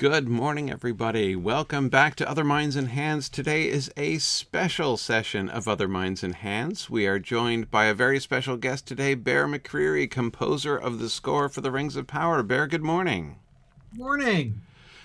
Good morning, everybody. Welcome back to Other Minds and Hands. Today is a special session of Other Minds and Hands. We are joined by a very special guest today, Bear McCreary, composer of the score for The Rings of Power. Bear, good morning. Morning.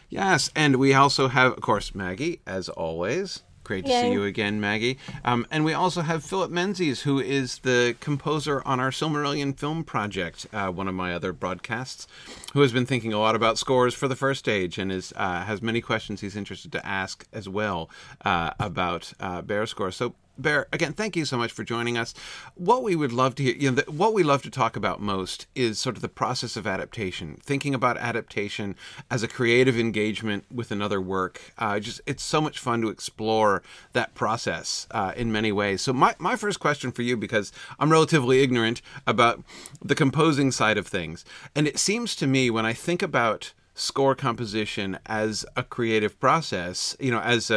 Yes, and we also have, of course, Maggie, as always. Great to see you again, Maggie. And we also have Philip Menzies, who is the composer on our Silmarillion film project, one of my other broadcasts, who has been thinking a lot about scores for the first stage and is has many questions he's interested to ask as well about Bear's score. So, Bear, again, thank you so much for joining us. What we would love to hear, what we love to talk about most is sort of the process of adaptation, thinking about adaptation as a creative engagement with another work. It's so much fun to explore that process in many ways. So my first question for you, because I'm relatively ignorant about the composing side of things, and it seems to me when I think about score composition as a creative process, as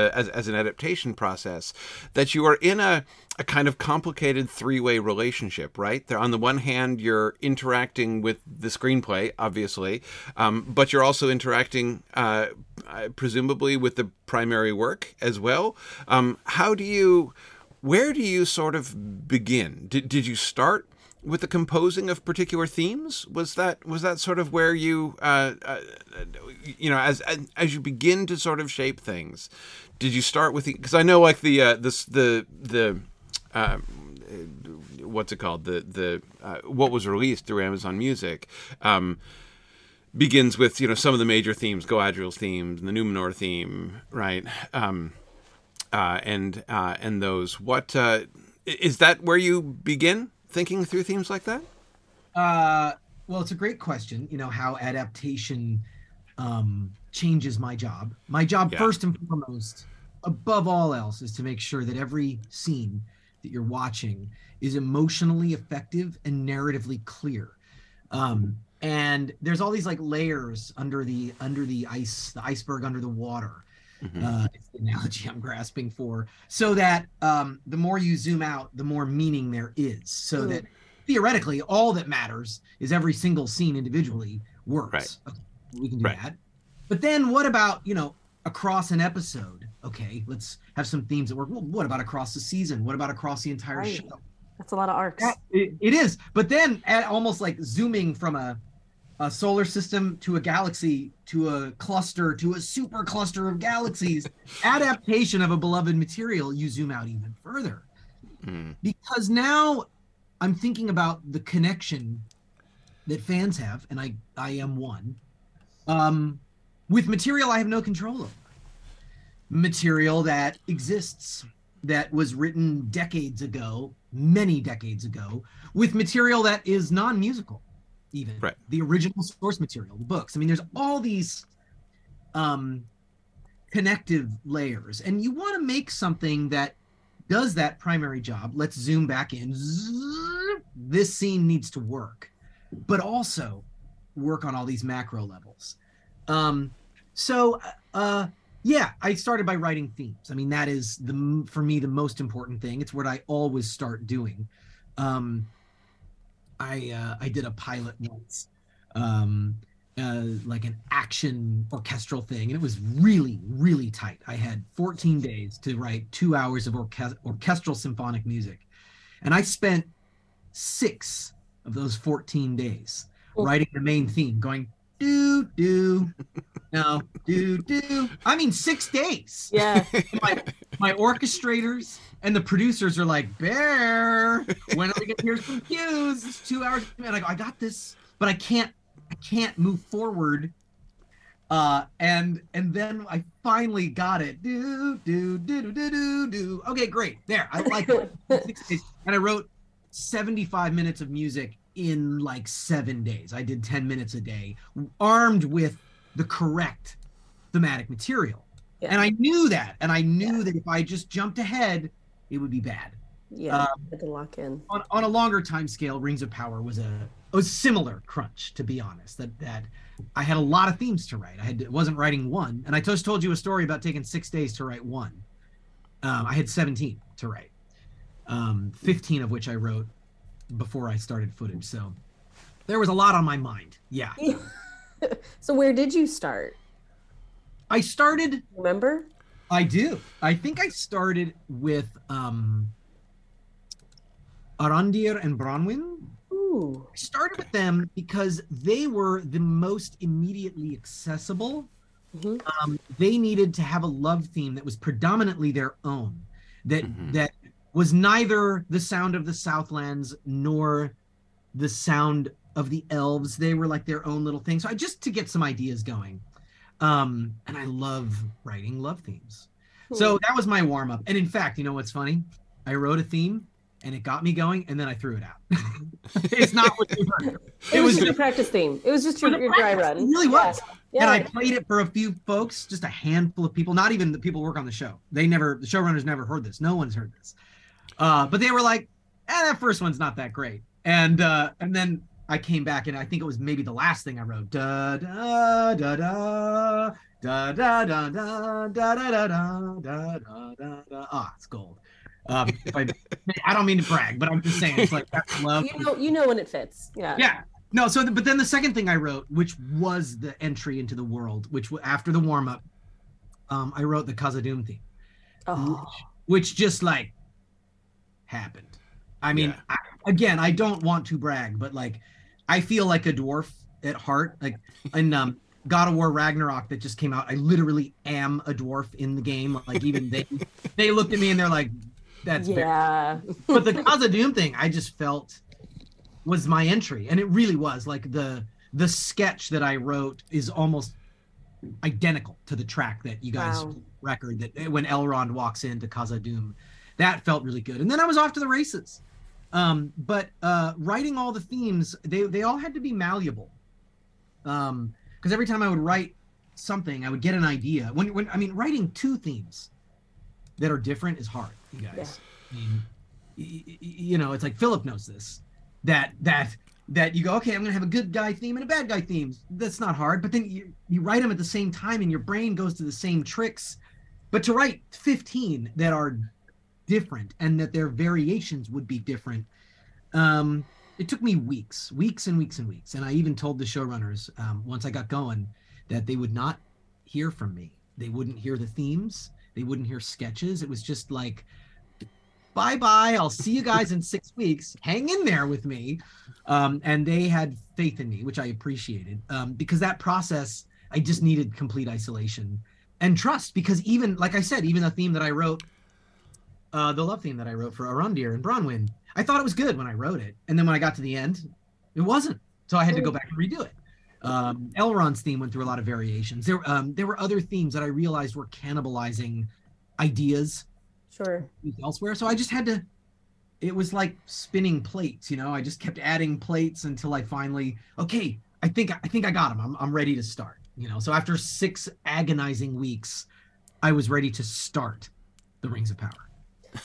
an adaptation process, that you are in a kind of complicated three-way relationship, right? There, on the one hand, you're interacting with the screenplay, obviously, but you're also interacting, presumably, with the primary work as well. Where do you sort of begin? Did you start with the composing of particular themes? Was that sort of where you, as you begin to sort of shape things, did you start with because I know like what was released through Amazon Music begins with some of the major themes, Galadriel's theme, the Numenor theme, right? And those. What is that where you begin? Thinking through themes like that? Well, it's a great question, how adaptation changes my job. My job, first and foremost, above all else, is to make sure that every scene that you're watching is emotionally effective and narratively clear. And there's all these like layers under the ice, the iceberg under the water. Mm-hmm. It's the analogy I'm grasping for, so that the more you zoom out, the more meaning there is. So that theoretically, all that matters is every single scene individually works. Right. Okay, we can do that. But then what about, across an episode? Okay, let's have some themes that work. Well, what about across the season? What about across the entire show? That's a lot of arcs. It is. But then at almost like zooming from a solar system to a galaxy to a cluster to a super cluster of galaxies, adaptation of a beloved material, you zoom out even further. Because now I'm thinking about the connection that fans have, and I am one, with material I have no control over. Material that exists, that was written many decades ago, with material that is non-musical. The original source material, the books. I mean, there's all these connective layers, and you want to make something that does that primary job. Let's zoom back in. This scene needs to work, but also work on all these macro levels. I started by writing themes. I mean, that is for me the most important thing. It's what I always start doing. I did a pilot once, like an action orchestral thing, and it was really, really tight. I had 14 days to write 2 hours of orchestral symphonic music, and I spent 6 of those 14 days writing the main theme, going do do, no do do. I mean, 6 days. Yeah. My orchestrators and the producers are like, Bear, when are we gonna hear some cues? It's 2 hours. And I go, I got this, but I can't move forward. And then I finally got it. Do do do do do do. Okay, great. There, I like it. 6 days. And I wrote 75 minutes of music in like 7 days. I did 10 minutes a day, armed with the correct thematic material. Yeah. And I knew that. And I knew that if I just jumped ahead, it would be bad. Yeah, I had to lock in. On a longer time scale, Rings of Power was a similar crunch, to be honest, that I had a lot of themes to write. I wasn't writing one. And I just told you a story about taking 6 days to write one. I had 17 to write, 15 of which I wrote before I started footage. So there was a lot on my mind. Yeah. So where did you start? I started... Remember? I do. I think I started with Arondir and Bronwyn. Ooh. I started with them because they were the most immediately accessible. Mm-hmm. They needed to have a love theme that was predominantly their own, that mm-hmm. that was neither the sound of the Southlands nor the sound of the elves. They were like their own little thing. So I just to get some ideas going. And I love writing love themes. Cool. So that was my warm up. And in fact, you know what's funny? I wrote a theme and it got me going and then I threw it out. It's not what you heard. It was just a practice theme. It was just your dry run. It really was. Yeah. And I played it for a few folks, just a handful of people, not even the people who work on the show. The showrunners never heard this. No one's heard this. But they were like, that first one's not that great. And then I came back and I think it was maybe the last thing I wrote. Da da da da da da da da da da da da da da. Ah, it's gold. I don't mean to brag, but I'm just saying it's like that's love. You know when it fits. Yeah. Yeah. No. So, but then the second thing I wrote, which was the entry into the world, which after the warm up, I wrote the Khazad-dûm theme, which just like happened. I mean, yeah. Again, I don't want to brag, but like, I feel like a dwarf at heart. Like in God of War Ragnarok that just came out, I literally am a dwarf in the game. Like even they looked at me and they're like, "That's yeah." Fair. But the Khazad-dûm thing, I just felt was my entry, and it really was like the sketch that I wrote is almost identical to the track that you guys record. That when Elrond walks into Khazad-dûm, that felt really good. And then I was off to the races. But writing all the themes, they all had to be malleable. Because every time I would write something, I would get an idea. When I mean, writing two themes that are different is hard, you guys. Yeah. I mean, you know, it's like Philip knows this. That you go, okay, I'm gonna have a good guy theme and a bad guy theme. That's not hard. But then you write them at the same time, and your brain goes to the same tricks. But to write 15 that are different and that their variations would be different. It took me weeks. And I even told the showrunners once I got going that they would not hear from me. They wouldn't hear the themes. They wouldn't hear sketches. It was just like, bye-bye. I'll see you guys in 6 weeks. Hang in there with me. And they had faith in me, which I appreciated because that process, I just needed complete isolation and trust because even, like I said, even the theme that I wrote, the love theme that I wrote for Arondir and Bronwyn, I thought it was good when I wrote it. And then when I got to the end, it wasn't. So I had to go back and redo it. Elrond's theme went through a lot of variations. There were other themes that I realized were cannibalizing ideas elsewhere. So I just had to, it was like spinning plates, you know? I just kept adding plates until I finally, okay, I think I got them. I'm ready to start, you know? So after 6 agonizing weeks, I was ready to start The Rings of Power.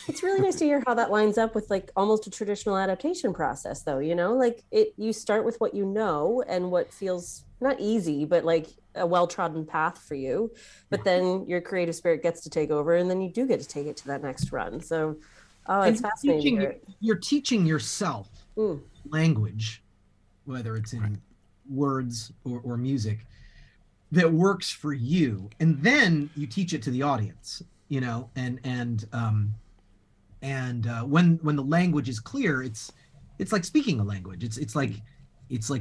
It's really nice to hear how that lines up with like almost a traditional adaptation process though, you know, like you start with what you know and what feels not easy, but like a well-trodden path for you, but then your creative spirit gets to take over and then you do get to take it to that next run. So, it's fascinating. You're teaching yourself language, whether it's in words or music that works for you. And then you teach it to the audience, you know, and when the language is clear, it's like speaking a language. It's like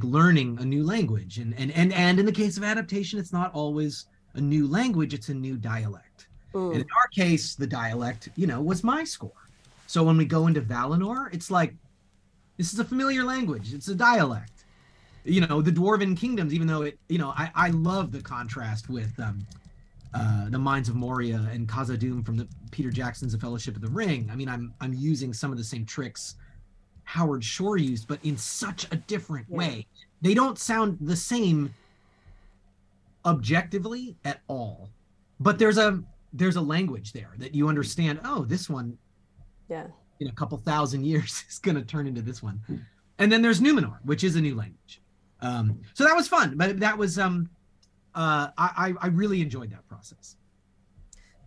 learning a new language. And in the case of adaptation, it's not always a new language, it's a new dialect. Ooh. And in our case, the dialect, you know, was my score. So when we go into Valinor, it's like, this is a familiar language. It's a dialect. You know, the Dwarven Kingdoms, even though it, you know, I love the contrast with the Mines of Moria and Khazad-dûm from the Peter Jackson's The Fellowship of the Ring. I mean, I'm using some of the same tricks Howard Shore used, but in such a different way. They don't sound the same objectively at all. But there's a language there that you understand. Oh, this one, in a couple thousand years is going to turn into this one. And then there's Numenor, which is a new language. So that was fun, but that was I really enjoyed that process.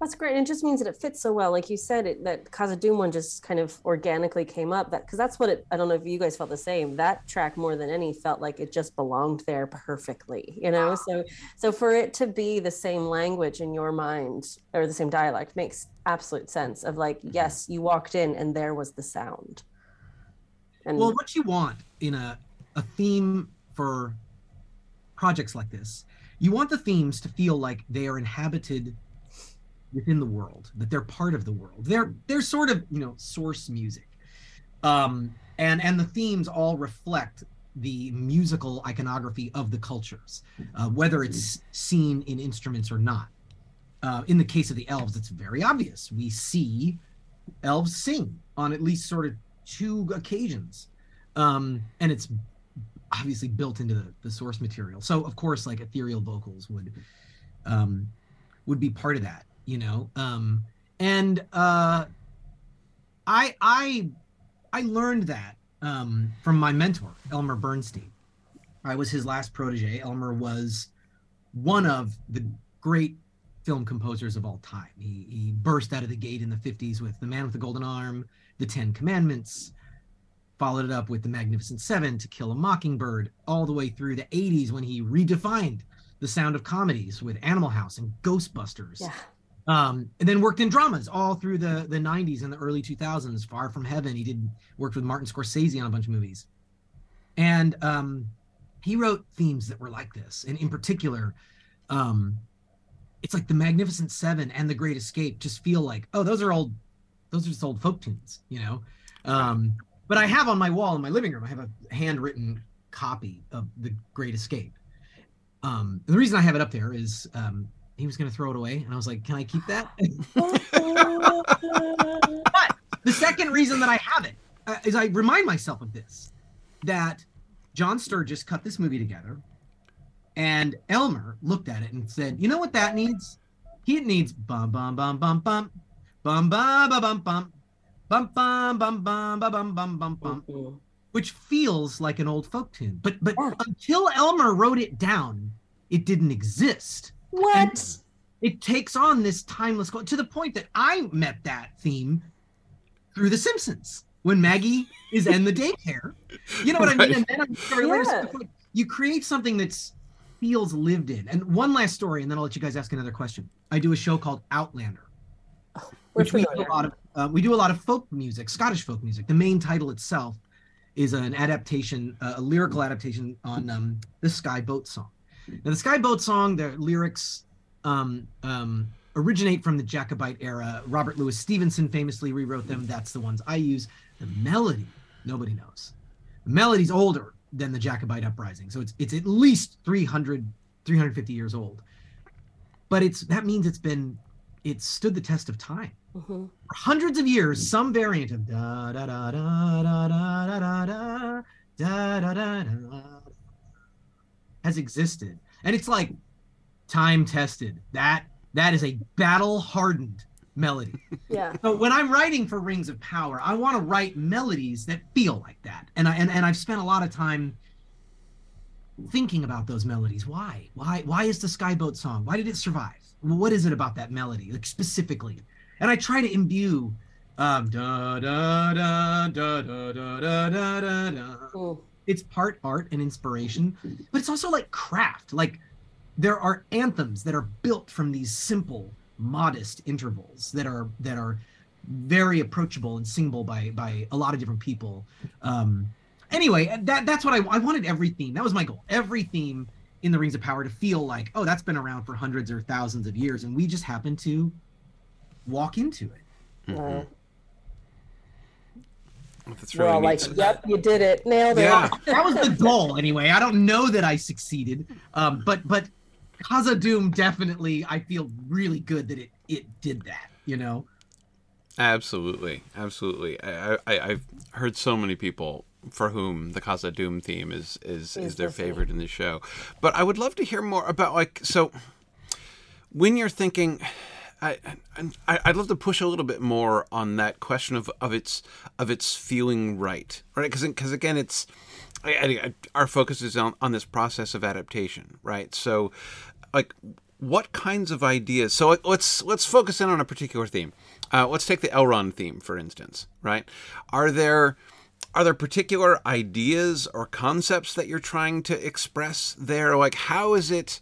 That's great. It just means that it fits so well. Like you said, that Khazad-dûm one just kind of organically came up. Because that's what I don't know if you guys felt the same. That track more than any felt like it just belonged there perfectly, you know? Wow. So for it to be the same language in your mind or the same dialect makes absolute sense of like, mm-hmm. Yes, you walked in and there was the sound. And well, what you want in a theme for projects like this, you want the themes to feel like they are inhabited within the world, that they're part of the world. They're sort of, you know, source music. And the themes all reflect the musical iconography of the cultures, whether it's seen in instruments or not. In the case of the elves, it's very obvious. We see elves sing on at least sort of two occasions. And it's obviously built into the source material. So of course, like ethereal vocals would be part of that. You know, I learned that from my mentor, Elmer Bernstein. I was his last protege. Elmer was one of the great film composers of all time. He burst out of the gate in the 50s with The Man with the Golden Arm, The Ten Commandments, followed it up with The Magnificent Seven, To Kill a Mockingbird, all the way through the 80s when he redefined the sound of comedies with Animal House and Ghostbusters. Yeah. And then worked in dramas all through the 90s and the early 2000s. Far From Heaven, he worked with Martin Scorsese on a bunch of movies. And he wrote themes that were like this. And in particular, it's like The Magnificent Seven and The Great Escape just feel like, oh, those are just old folk tunes, you know? But I have on my wall in my living room, I have a handwritten copy of The Great Escape. The reason I have it up there is... he was going to throw it away, and I was like, can I keep that? But the second reason that I have it is I remind myself of this, that John Sturgis cut this movie together, and Elmer looked at it and said, you know what that needs? It needs bum, bum, bum, bum, bum, bum, bum, bum, bum, bum, bum, bum, bum, bum, bum, bum, bum, which feels like an old folk tune. But until Elmer wrote it down, it didn't exist. What? And it takes on this timeless goal to the point that I met that theme through The Simpsons when Maggie is in the daycare. You know what right. I mean? And then you create something that feels lived in. And one last story, and then I'll let you guys ask another question. I do a show called Outlander, which we do a lot of. We do a lot of folk music, Scottish folk music. The main title itself is an adaptation, a lyrical adaptation on the Sky Boat song. Now, the Sky Boat song, the lyrics originate from the Jacobite era. Robert Louis Stevenson famously rewrote them. That's the ones I use. The melody, nobody knows. The melody's older than the Jacobite uprising. So it's at least 350 years old. But it stood the test of time. Mm-hmm. For hundreds of years, some variant of da da da da da da da da da da da da da has existed, and it's like time tested. That is a battle hardened melody. Yeah. So when I'm writing for Rings of Power, I want to write melodies that feel like that, and I've spent a lot of time thinking about those melodies. Why is the Skyboat song? Why did it survive? What is it about that melody, like specifically? And I try to imbue da da da da da da da da da. Oh. It's part art and inspiration, but it's also like craft. Like there are anthems that are built from these simple, modest intervals that are very approachable and singable by a lot of different people. Anyway, that's what I wanted every theme. That was my goal. Every theme in the Rings of Power to feel like, oh, that's been around for hundreds or thousands of years, and we just happen to walk into it. Mm-hmm. Really well, like, yep, you did it, nailed it. That was the goal, anyway. I don't know that I succeeded, but Khazad-dûm definitely. I feel really good that it did that. You know, absolutely. I've heard so many people for whom the Khazad-dûm theme is their favorite in the show, but I would love to hear more about when you're thinking. I'd love to push a little bit more on that question of its feeling right? Because again, it's our focus is on this process of adaptation, right? So, like, what kinds of ideas? So let's focus in on a particular theme. Let's take the Elrond theme, for instance, right? Are there particular ideas or concepts that you're trying to express there? Like, how would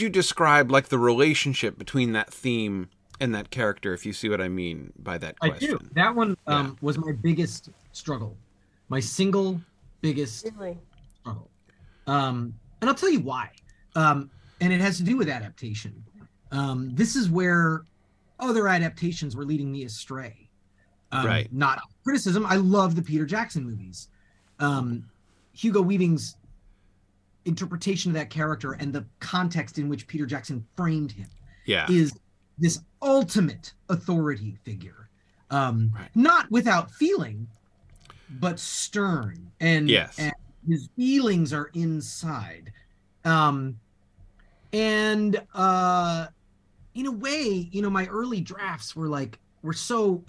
you describe, like, the relationship between that theme and that character, if you see what I mean by that question? I do. That one was my biggest struggle. My single biggest struggle. And I'll tell you why. And it has to do with adaptation. This is where other adaptations were leading me astray. Right. Not criticism. I love the Peter Jackson movies. Hugo Weaving's interpretation of that character and the context in which Peter Jackson framed him is this ultimate authority figure. Not without feeling, but stern. And his feelings are inside. And in a way, you know, my early drafts were so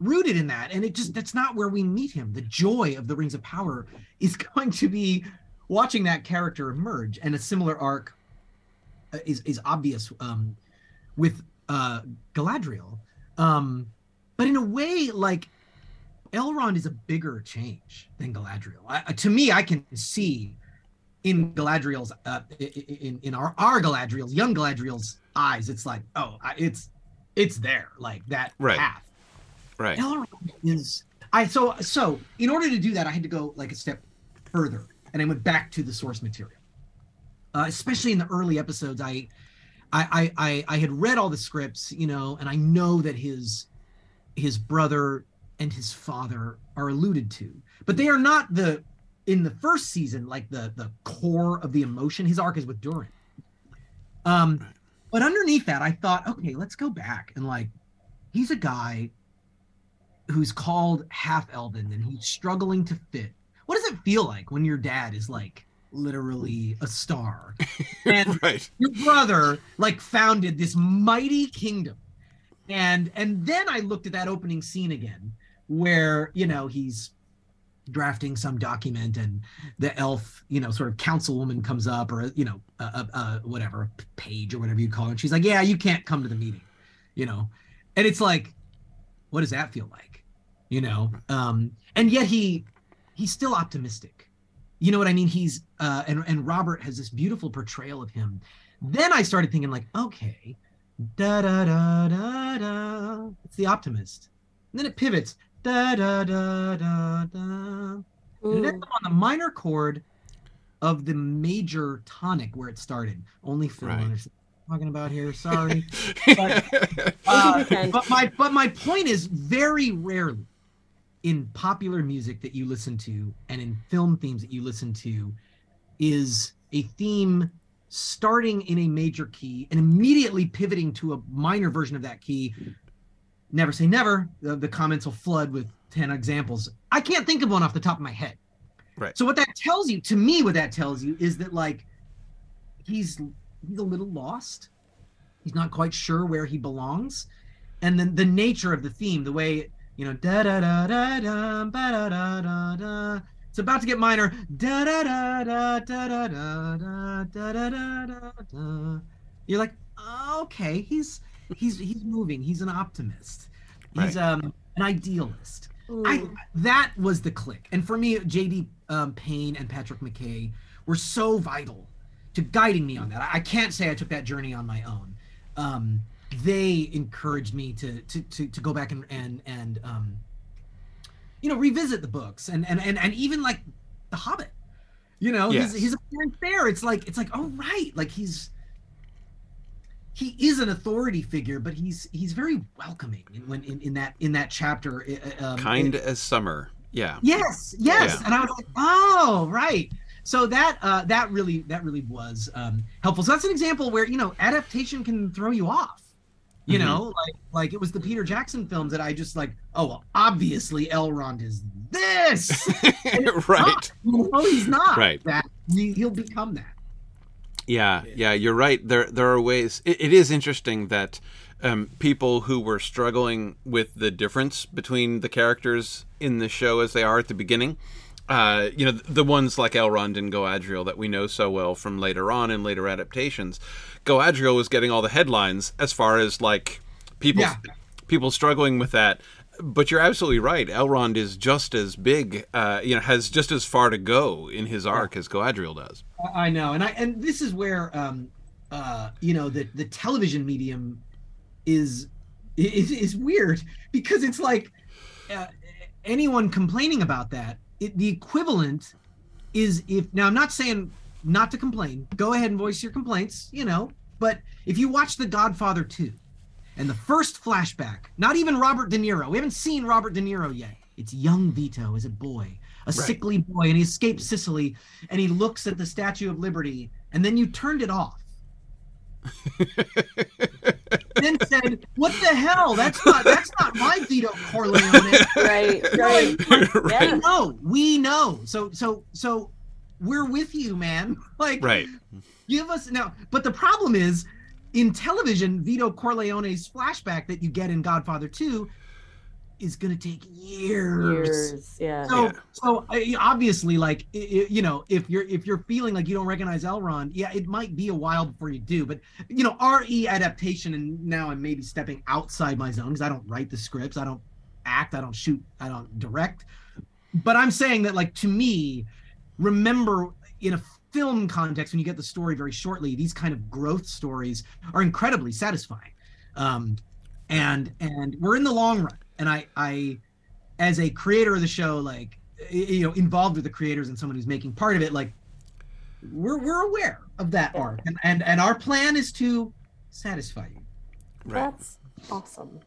rooted in that. And that's not where we meet him. The joy of The Rings of Power is going to be watching that character emerge. And a similar arc is obvious with Galadriel. But in a way, like, Elrond is a bigger change than Galadriel. To me, I can see in Galadriel's, in our Galadriel's, young Galadriel's eyes, it's like, oh, it's there, like that path. Right. Elrond is, so in order to do that, I had to go like a step further, and I went back to the source material. Especially in the early episodes, I had read all the scripts, you know, and I know that his brother and his father are alluded to, but they are not in the first season, like the core of the emotion. His arc is with Durin. But underneath that, I thought, okay, let's go back. And like, he's a guy who's called half-Elven and he's struggling to fit. What does it feel like when your dad is like literally a star? And your brother like founded this mighty kingdom. And then I looked at that opening scene again where, you know, he's drafting some document and the elf, you know, sort of councilwoman comes up, or, you know, whatever, page or whatever you call her. And she's like, yeah, you can't come to the meeting, you know? And it's like, what does that feel like? You know? And yet he's still optimistic. You know what I mean? He's, and Robert has this beautiful portrayal of him. Then I started thinking like, okay, da, da, da, da, da, it's the optimist. And then it pivots. Da, da, da, da, da. And it ends up on the minor chord of the major tonic where it started. Only Phil understands what I'm talking about here. Sorry. but my point is, very rarely in popular music that you listen to and in film themes that you listen to is a theme starting in a major key and immediately pivoting to a minor version of that key. Never say never. The comments will flood with 10 examples. I can't think of one off the top of my head. Right. So what that tells you is that, like, he's a little lost. He's not quite sure where he belongs. And then the nature of the theme, the way, you know, da da da da da da da da da. It's about to get minor. Da da da da da da da da da da da. You're like, okay, he's moving. He's an optimist. He's an idealist. That was the click. And for me, J.D. Payne and Patrick McKay were so vital to guiding me on that. I can't say I took that journey on my own. They encouraged me to go back and you know, revisit the books and even like The Hobbit. You know, he's a fan fair. It's like oh right, like he is an authority figure, but he's very welcoming in that chapter. Kind as summer, yeah. Yes, and I was like, oh, right. So that really was helpful. So that's an example where, you know, adaptation can throw you off. You know, like it was the Peter Jackson films that I just like, oh, well, obviously Elrond is this. Right. No, he's not. Right. That. He'll become that. Yeah, you're right. There are ways. It is interesting that people who were struggling with the difference between the characters in the show as they are at the beginning you know, the ones like Elrond and Galadriel that we know so well from later on in later adaptations. Galadriel was getting all the headlines as far as like people struggling with that. But you're absolutely right. Elrond is just as big, you know, has just as far to go in his arc as Galadriel does. I know, and this is where, you know, the television medium is weird, because it's like anyone complaining about that, the equivalent is if now I'm not saying not to complain. Go ahead and voice your complaints, you know. But if you watch The Godfather 2. And the first flashback, not even Robert De Niro. We haven't seen Robert De Niro yet. It's young Vito as a boy, a sickly boy, and he escapes Sicily, and he looks at the Statue of Liberty, and then you turned it off. Then said, what the hell? That's not my Vito Corleone. Right. No, we know. So we're with you, man. Like, give us now. But the problem is, in television, Vito Corleone's flashback that you get in Godfather 2 is going to take years. So obviously, like, you know, if you're feeling like you don't recognize Elrond, it might be a while before you do. But, you know, RE adaptation, and now I'm maybe stepping outside my zone because I don't write the scripts, I don't act, I don't shoot, I don't direct. But I'm saying that, like, to me, remember in a film context, when you get the story very shortly, these kind of growth stories are incredibly satisfying, and we're in the long run. And I as a creator of the show, like, you know, involved with the creators and someone who's making part of it, like, we're aware of that arc, and our plan is to satisfy you. That's awesome.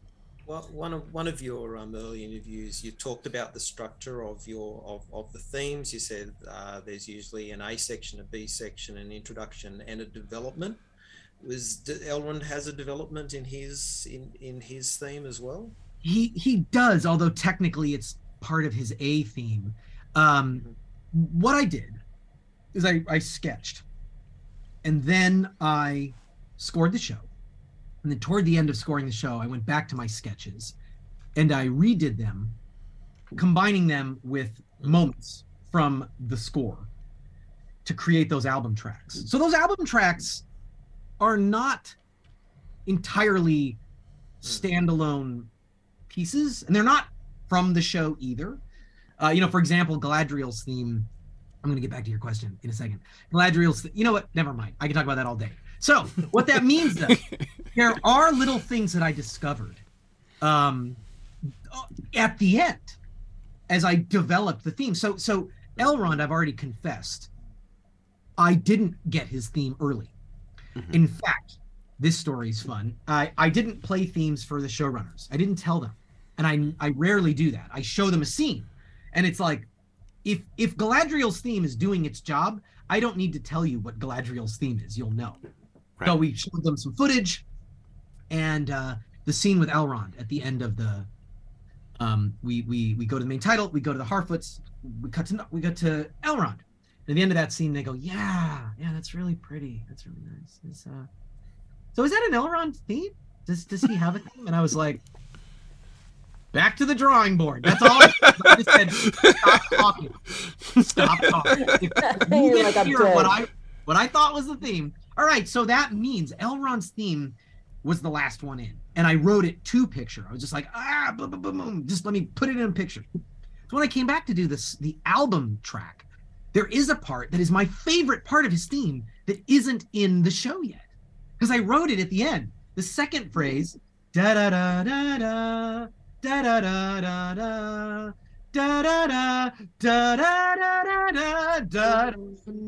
Well, one of your early interviews, you talked about the structure of your of the themes. You said there's usually an A section, a B section, an introduction, and a development. Elrond has a development in his in his theme as well? He does, although technically it's part of his A theme. What I did is I sketched, and then I scored the show. And then toward the end of scoring the show, I went back to my sketches and I redid them, combining them with moments from the score to create those album tracks. So those album tracks are not entirely standalone pieces, and they're not from the show either. You know, for example, Galadriel's theme, I'm going to get back to your question in a second. Galadriel's, you know what? Never mind. I can talk about that all day. So what that means, though, there are little things that I discovered at the end as I developed the theme. So Elrond, I've already confessed, I didn't get his theme early. Mm-hmm. In fact, this story is fun. I didn't play themes for the showrunners. I didn't tell them. And I rarely do that. I show them a scene. And it's like, if Galadriel's theme is doing its job, I don't need to tell you what Galadriel's theme is. You'll know. Right. So we showed them some footage, and the scene with Elrond at the end of the we go to the main title, we go to the Harfoots, we cut to Elrond. And at the end of that scene, they go, yeah, that's really pretty. That's really nice. So is that an Elrond theme? Does he have a theme? And I was like, back to the drawing board. That's all. I just said, stop talking. If you didn't hear what I thought was the theme. All right, so that means Elrond's theme was the last one in, and I wrote it to picture. I was just like, boom, boom, boom, boom. Just let me put it in a picture. So when I came back to do this, the album track, there is a part that is my favorite part of his theme that isn't in the show yet, because I wrote it at the end. The second phrase, da da da da da. Da da da da da da da da da da da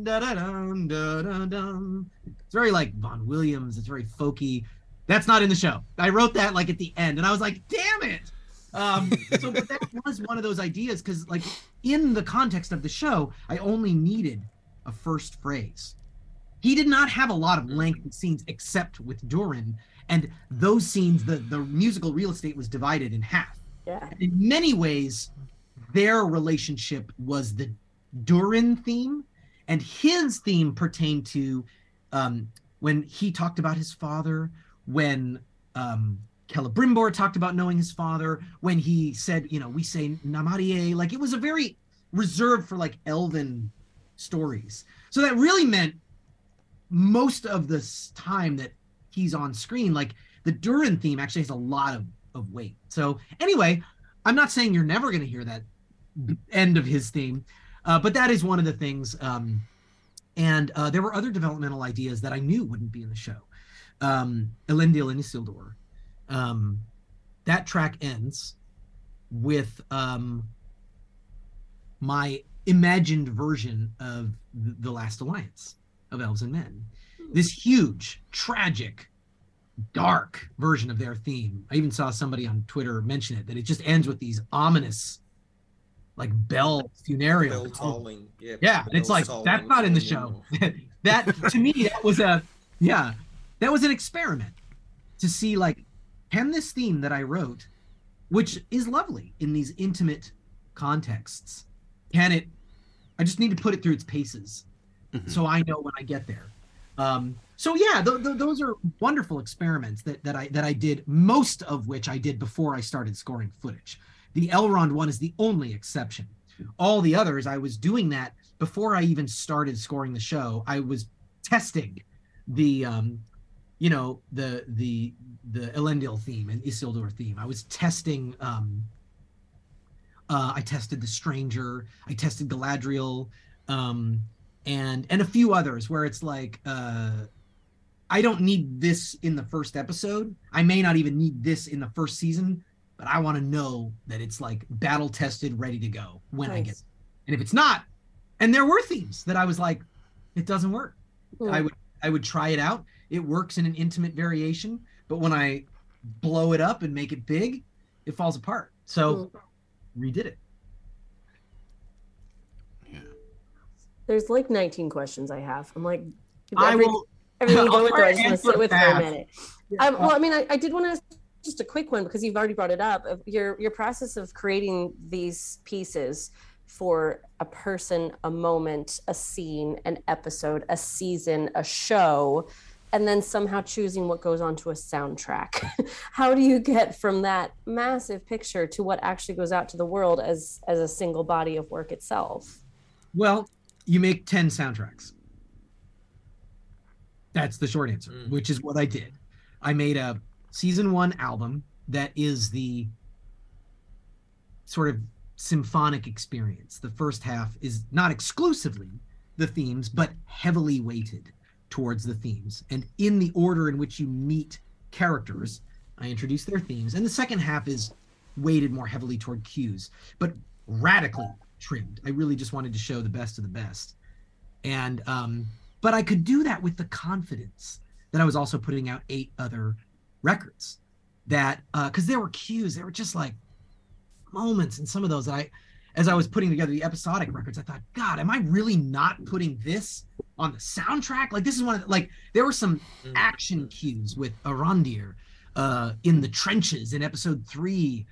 da da da da. It's very like John Williams. It's very folky. That's not in the show. I wrote that like at the end, and I was like, damn it. But that was one of those ideas, because like in the context of the show, I only needed a first phrase. He did not have a lot of lengthy scenes except with Durin. And those scenes, the musical real estate was divided in half. Yeah. In many ways, their relationship was the Durin theme, and his theme pertained to when he talked about his father, when Celebrimbor talked about knowing his father, when he said, you know, we say Namarie, like it was a very reserved for like elven stories. So that really meant most of this time that he's on screen, like the Durin theme actually has a lot of weight. So anyway, I'm not saying you're never going to hear that end of his theme, but that is one of the things. And there were other developmental ideas that I knew wouldn't be in the show. Elendil and Isildur. That track ends with my imagined version of the last alliance of elves and men. This huge, tragic, dark version of their theme. I even saw somebody on Twitter mention it, that it just ends with these ominous, like bell funereal. Bell tolling. Yeah, bell, it's like, that's not in the show. That, to me, that was an experiment to see, like, can this theme that I wrote, which is lovely in these intimate contexts, I just need to put it through its paces so I know when I get there. Those are wonderful experiments that I did, most of which I did before I started scoring footage. The Elrond one is the only exception. All the others, I was doing that before I even started scoring the show. I was testing the Elendil theme and Isildur theme. I was testing. I tested the Stranger. I tested Galadriel. And a few others where it's like, I don't need this in the first episode. I may not even need this in the first season, but I want to know that it's like battle tested, ready to go when I get it. And if it's not, and there were themes that I was like, it doesn't work. Cool. I would try it out. It works in an intimate variation, but when I blow it up and make it big, it falls apart. So redid it. There's like 19 questions I have. I'm like, everything you go with, I just want to sit with for a minute. I did want to ask just a quick one because you've already brought it up. Your process of creating these pieces for a person, a moment, a scene, an episode, a season, a show, and then somehow choosing what goes onto a soundtrack. How do you get from that massive picture to what actually goes out to the world as a single body of work itself? Well, you make 10 soundtracks. That's the short answer, which is what I did. I made a season one album that is the sort of symphonic experience. The first half is not exclusively the themes, but heavily weighted towards the themes. And in the order in which you meet characters, I introduce their themes. And the second half is weighted more heavily toward cues, but radically trimmed. I really just wanted to show the best of the best. And but I could do that with the confidence that I was also putting out 8 other records, that because there were cues, there were just like moments in some of those that I, as I was putting together the episodic records, I thought, God, am I really not putting this on the soundtrack? Like, this is one of the, like, there were some action cues with Arondir in the trenches in episode 3.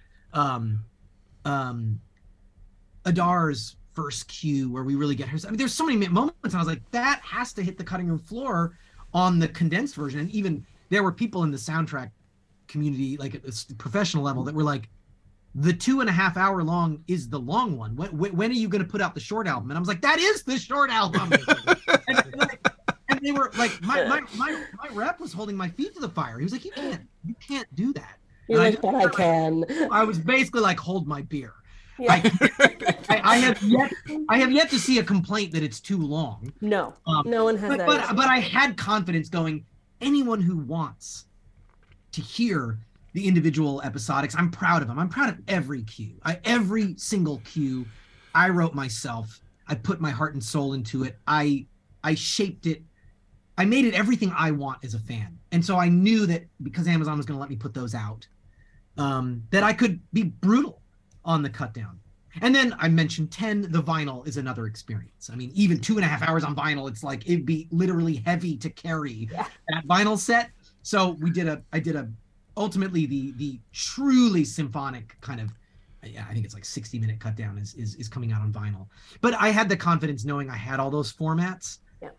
Adar's first cue where we really get her. I mean, there's so many moments I was like, that has to hit the cutting room floor on the condensed version. And even there were people in the soundtrack community, like at the professional level, that were like, the 2.5 hour long is the long one. When are you going to put out the short album? And I was like, that is the short album. and they were like, my rep was holding my feet to the fire. He was like, you can't do that. You're like, I can. I was basically like, hold my beer. Yeah. I have yet to see a complaint that it's too long. No, no one has that. But I had confidence going, anyone who wants to hear the individual episodics, I'm proud of them. I'm proud of every cue. Every single cue I wrote myself. I put my heart and soul into it. I shaped it. I made it everything I want as a fan. And so I knew that because Amazon was going to let me put those out, that I could be brutal on the cut down. And then I mentioned 10, the vinyl is another experience. I mean, even 2.5 hours on vinyl, it's like, it'd be literally heavy to carry that vinyl set. So I did ultimately the truly symphonic kind of, I think it's like 60-minute cut down is coming out on vinyl. But I had the confidence knowing I had all those formats. Yeah.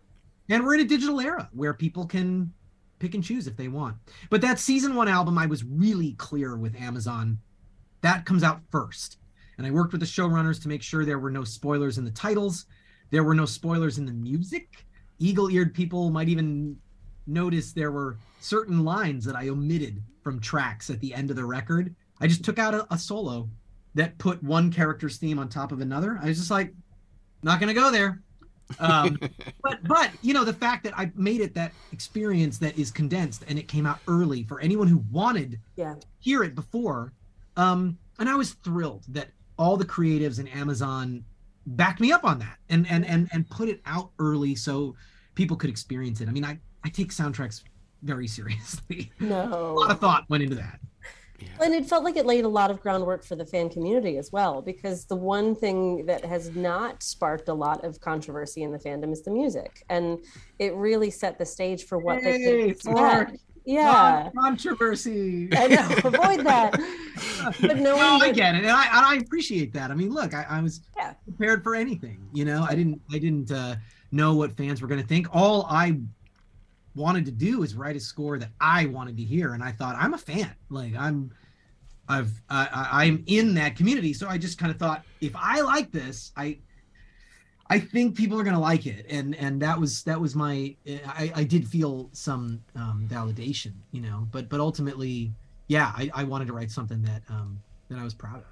And we're in a digital era where people can pick and choose if they want. But that season one album, I was really clear with Amazon. That comes out first. and I worked with the showrunners to make sure there were no spoilers in the titles. There were no spoilers in the music. Eagle-eared people might even notice there were certain lines that I omitted from tracks at the end of the record. I just took out a solo that put one character's theme on top of another. I was just like, not going to go there. But you know, the fact that I made it that experience that is condensed and it came out early for anyone who wanted to hear it before. And I was thrilled that all the creatives in Amazon backed me up on that and put it out early so people could experience it. I mean, I take soundtracks very seriously. No. A lot of thought went into that. Yeah. And it felt like it laid a lot of groundwork for the fan community as well, because the one thing that has not sparked a lot of controversy in the fandom is the music. And it really set the stage for what they could expect. Yeah. Controversy. I know, avoid that. But I get it. And I appreciate that. I mean, look, I was prepared for anything, you know. I didn't know what fans were going to think. All I wanted to do is write a score that I wanted to hear, and I thought, I'm a fan, like I'm in that community, so I just kind of thought, if I like this, I think people are gonna like it, and that was my, I did feel some validation, you know, but ultimately, I wanted to write something that I was proud of.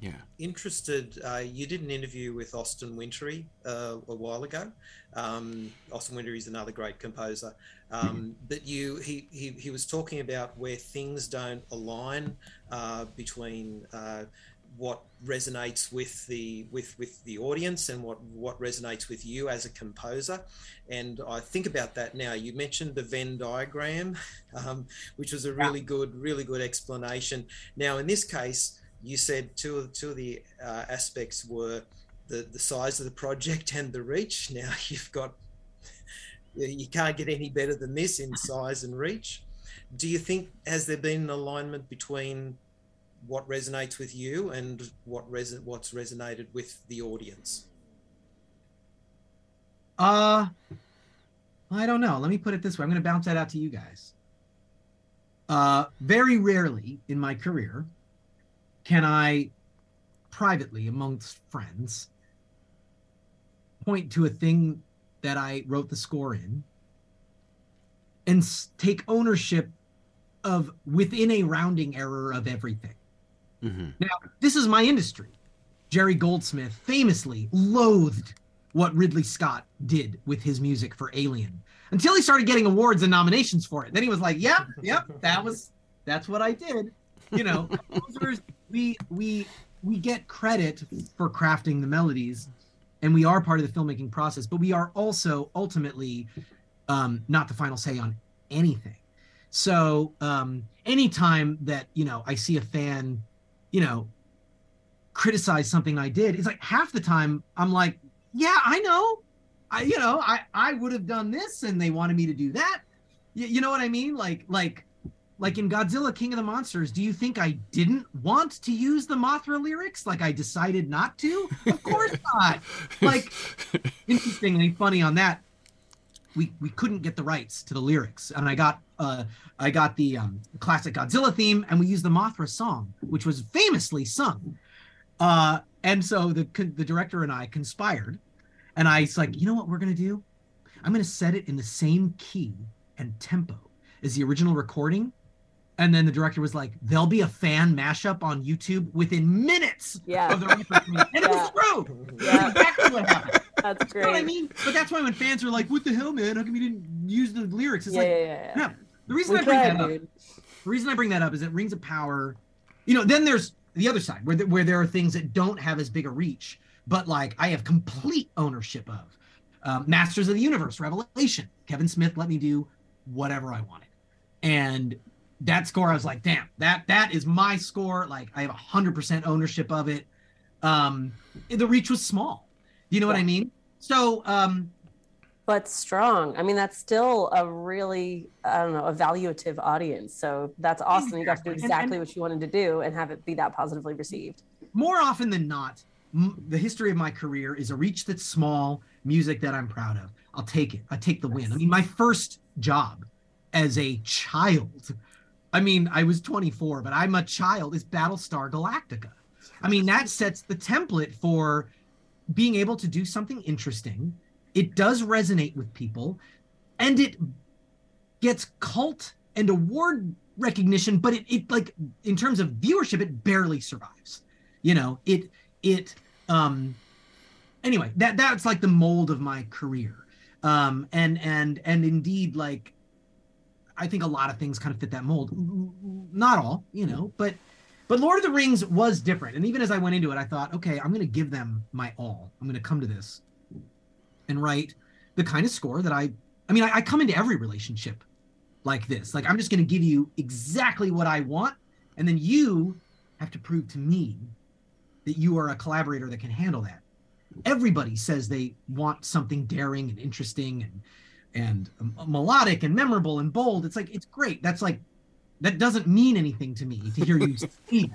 Yeah. Interested, you did an interview with Austin Wintory a while ago. Austin Wintory is another great composer. But he was talking about where things don't align between what resonates with the audience and what resonates with you as a composer. And I think about that now. You mentioned the Venn diagram, which was a really good explanation. Now, in this case, you said two of the aspects were the size of the project and the reach. Now you've got, you can't get any better than this in size and reach. Do you think, has there been an alignment between what resonates with you and what's resonated with the audience? I don't know. Let me put it this way. I'm going to bounce that out to you guys. Very rarely in my career can I privately amongst friends point to a thing that I wrote the score in and take ownership of within a rounding error of everything. Mm-hmm. Now, this is my industry. Jerry Goldsmith famously loathed what Ridley Scott did with his music for Alien until he started getting awards and nominations for it. Then he was like, that's what I did. You know, composers, we get credit for crafting the melodies, and we are part of the filmmaking process, but we are also ultimately not the final say on anything. So anytime that, you know, I see a fan, you know, criticize something I did, it's like half the time I'm like, I would have done this and they wanted me to do that. You know what I mean? Like in Godzilla, King of the Monsters, do you think I didn't want to use the Mothra lyrics? Like I decided not to? Of course not. Like, interestingly funny on that, we couldn't get the rights to the lyrics. And I got the classic Godzilla theme, and we used the Mothra song, which was famously sung. And so the director and I conspired. And I was like, you know what we're going to do? I'm going to set it in the same key and tempo as the original recording. And then the director was like, there'll be a fan mashup on YouTube within minutes of the recording. And it was true. Yeah. That's exactly what happened. That's great. You know what I mean? But that's why when fans are like, what the hell, man? How come you didn't use the lyrics? It's The reason I bring that up is that Rings of Power, you know, then there's the other side where there are things that don't have as big a reach, but like I have complete ownership of. Masters of the Universe, Revelation. Kevin Smith let me do whatever I wanted. And that score, I was like, damn, that is my score. Like, I have 100% ownership of it. The reach was small. You know what I mean? So, but strong. I mean, that's still a really, evaluative audience. So that's awesome. Exactly. You got to do exactly what you wanted to do and have it be that positively received. More often than not, the history of my career is a reach that's small, music that I'm proud of. I'll take it. I take the win. I mean, my first job as a child, I mean, I was 24, but I'm a child, is Battlestar Galactica. I mean, that sets the template for being able to do something interesting. It does resonate with people, and it gets cult and award recognition, but it like, in terms of viewership, it barely survives. You know, anyway, that's like the mold of my career. And indeed, like, I think a lot of things kind of fit that mold. Not all, you know, but Lord of the Rings was different. And even as I went into it, I thought, okay, I'm going to give them my all. I'm going to come to this and write the kind of score that I mean, I come into every relationship like this. Like, I'm just going to give you exactly what I want. And then you have to prove to me that you are a collaborator that can handle that. Everybody says they want something daring and interesting and melodic and memorable and bold. It's like, it's great. That's like, that doesn't mean anything to me to hear you speak.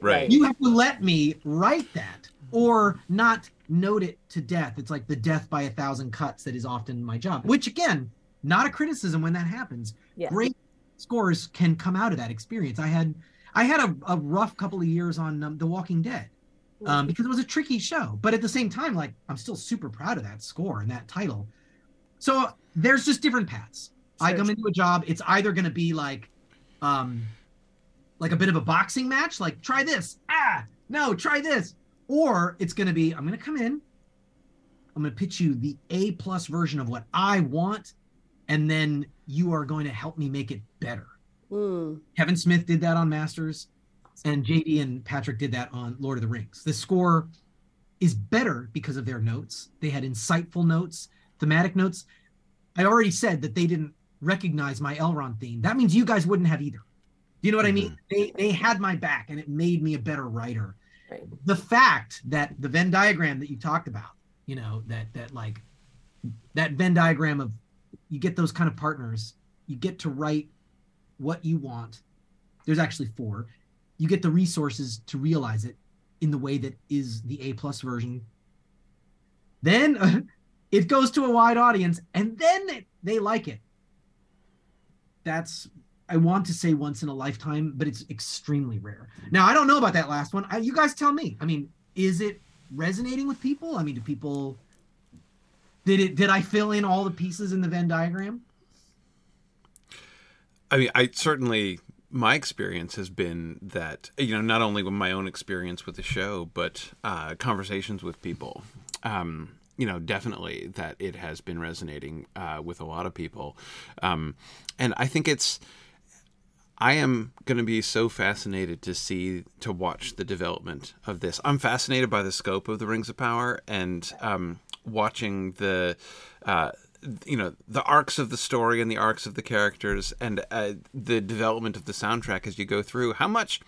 Right. You have to let me write that or not note it to death. It's like the death by 1,000 cuts that is often my job, which again, not a criticism when that happens. Yeah. Great scores can come out of that experience. I had a rough couple of years on The Walking Dead. Because it was a tricky show, but at the same time, like, I'm still super proud of that score and that title. So there's just different paths. Sure. I come into a job, it's either going to be like a bit of a boxing match, like try this, no, try this, or it's going to be, I'm going to come in, I'm going to pitch you the A+ version of what I want, and then you are going to help me make it better. Mm. Kevin Smith did that on Masters. And JD and Patrick did that on Lord of the Rings. The score is better because of their notes. They had insightful notes, thematic notes. I already said that they didn't recognize my Elrond theme. That means you guys wouldn't have either. Do you know what I mean? They had my back, and it made me a better writer. Right. The fact that the Venn diagram that you talked about, you know, that Venn diagram of you get those kind of partners, you get to write what you want. There's actually 4. You get the resources to realize it in the way that is the A+ version. Then it goes to a wide audience, and then they like it. That's, I want to say, once in a lifetime, but it's extremely rare. Now, I don't know about that last one. You guys tell me. I mean, is it resonating with people? I mean, do people, did I fill in all the pieces in the Venn diagram? I mean, I certainly... my experience has been that, you know, not only with my own experience with the show, but conversations with people, you know, definitely that it has been resonating with a lot of people. And I think I am going to be so fascinated to watch the development of this. I'm fascinated by the scope of the Rings of Power and watching the, you know, the arcs of the story and the arcs of the characters and the development of the soundtrack as you go through. How much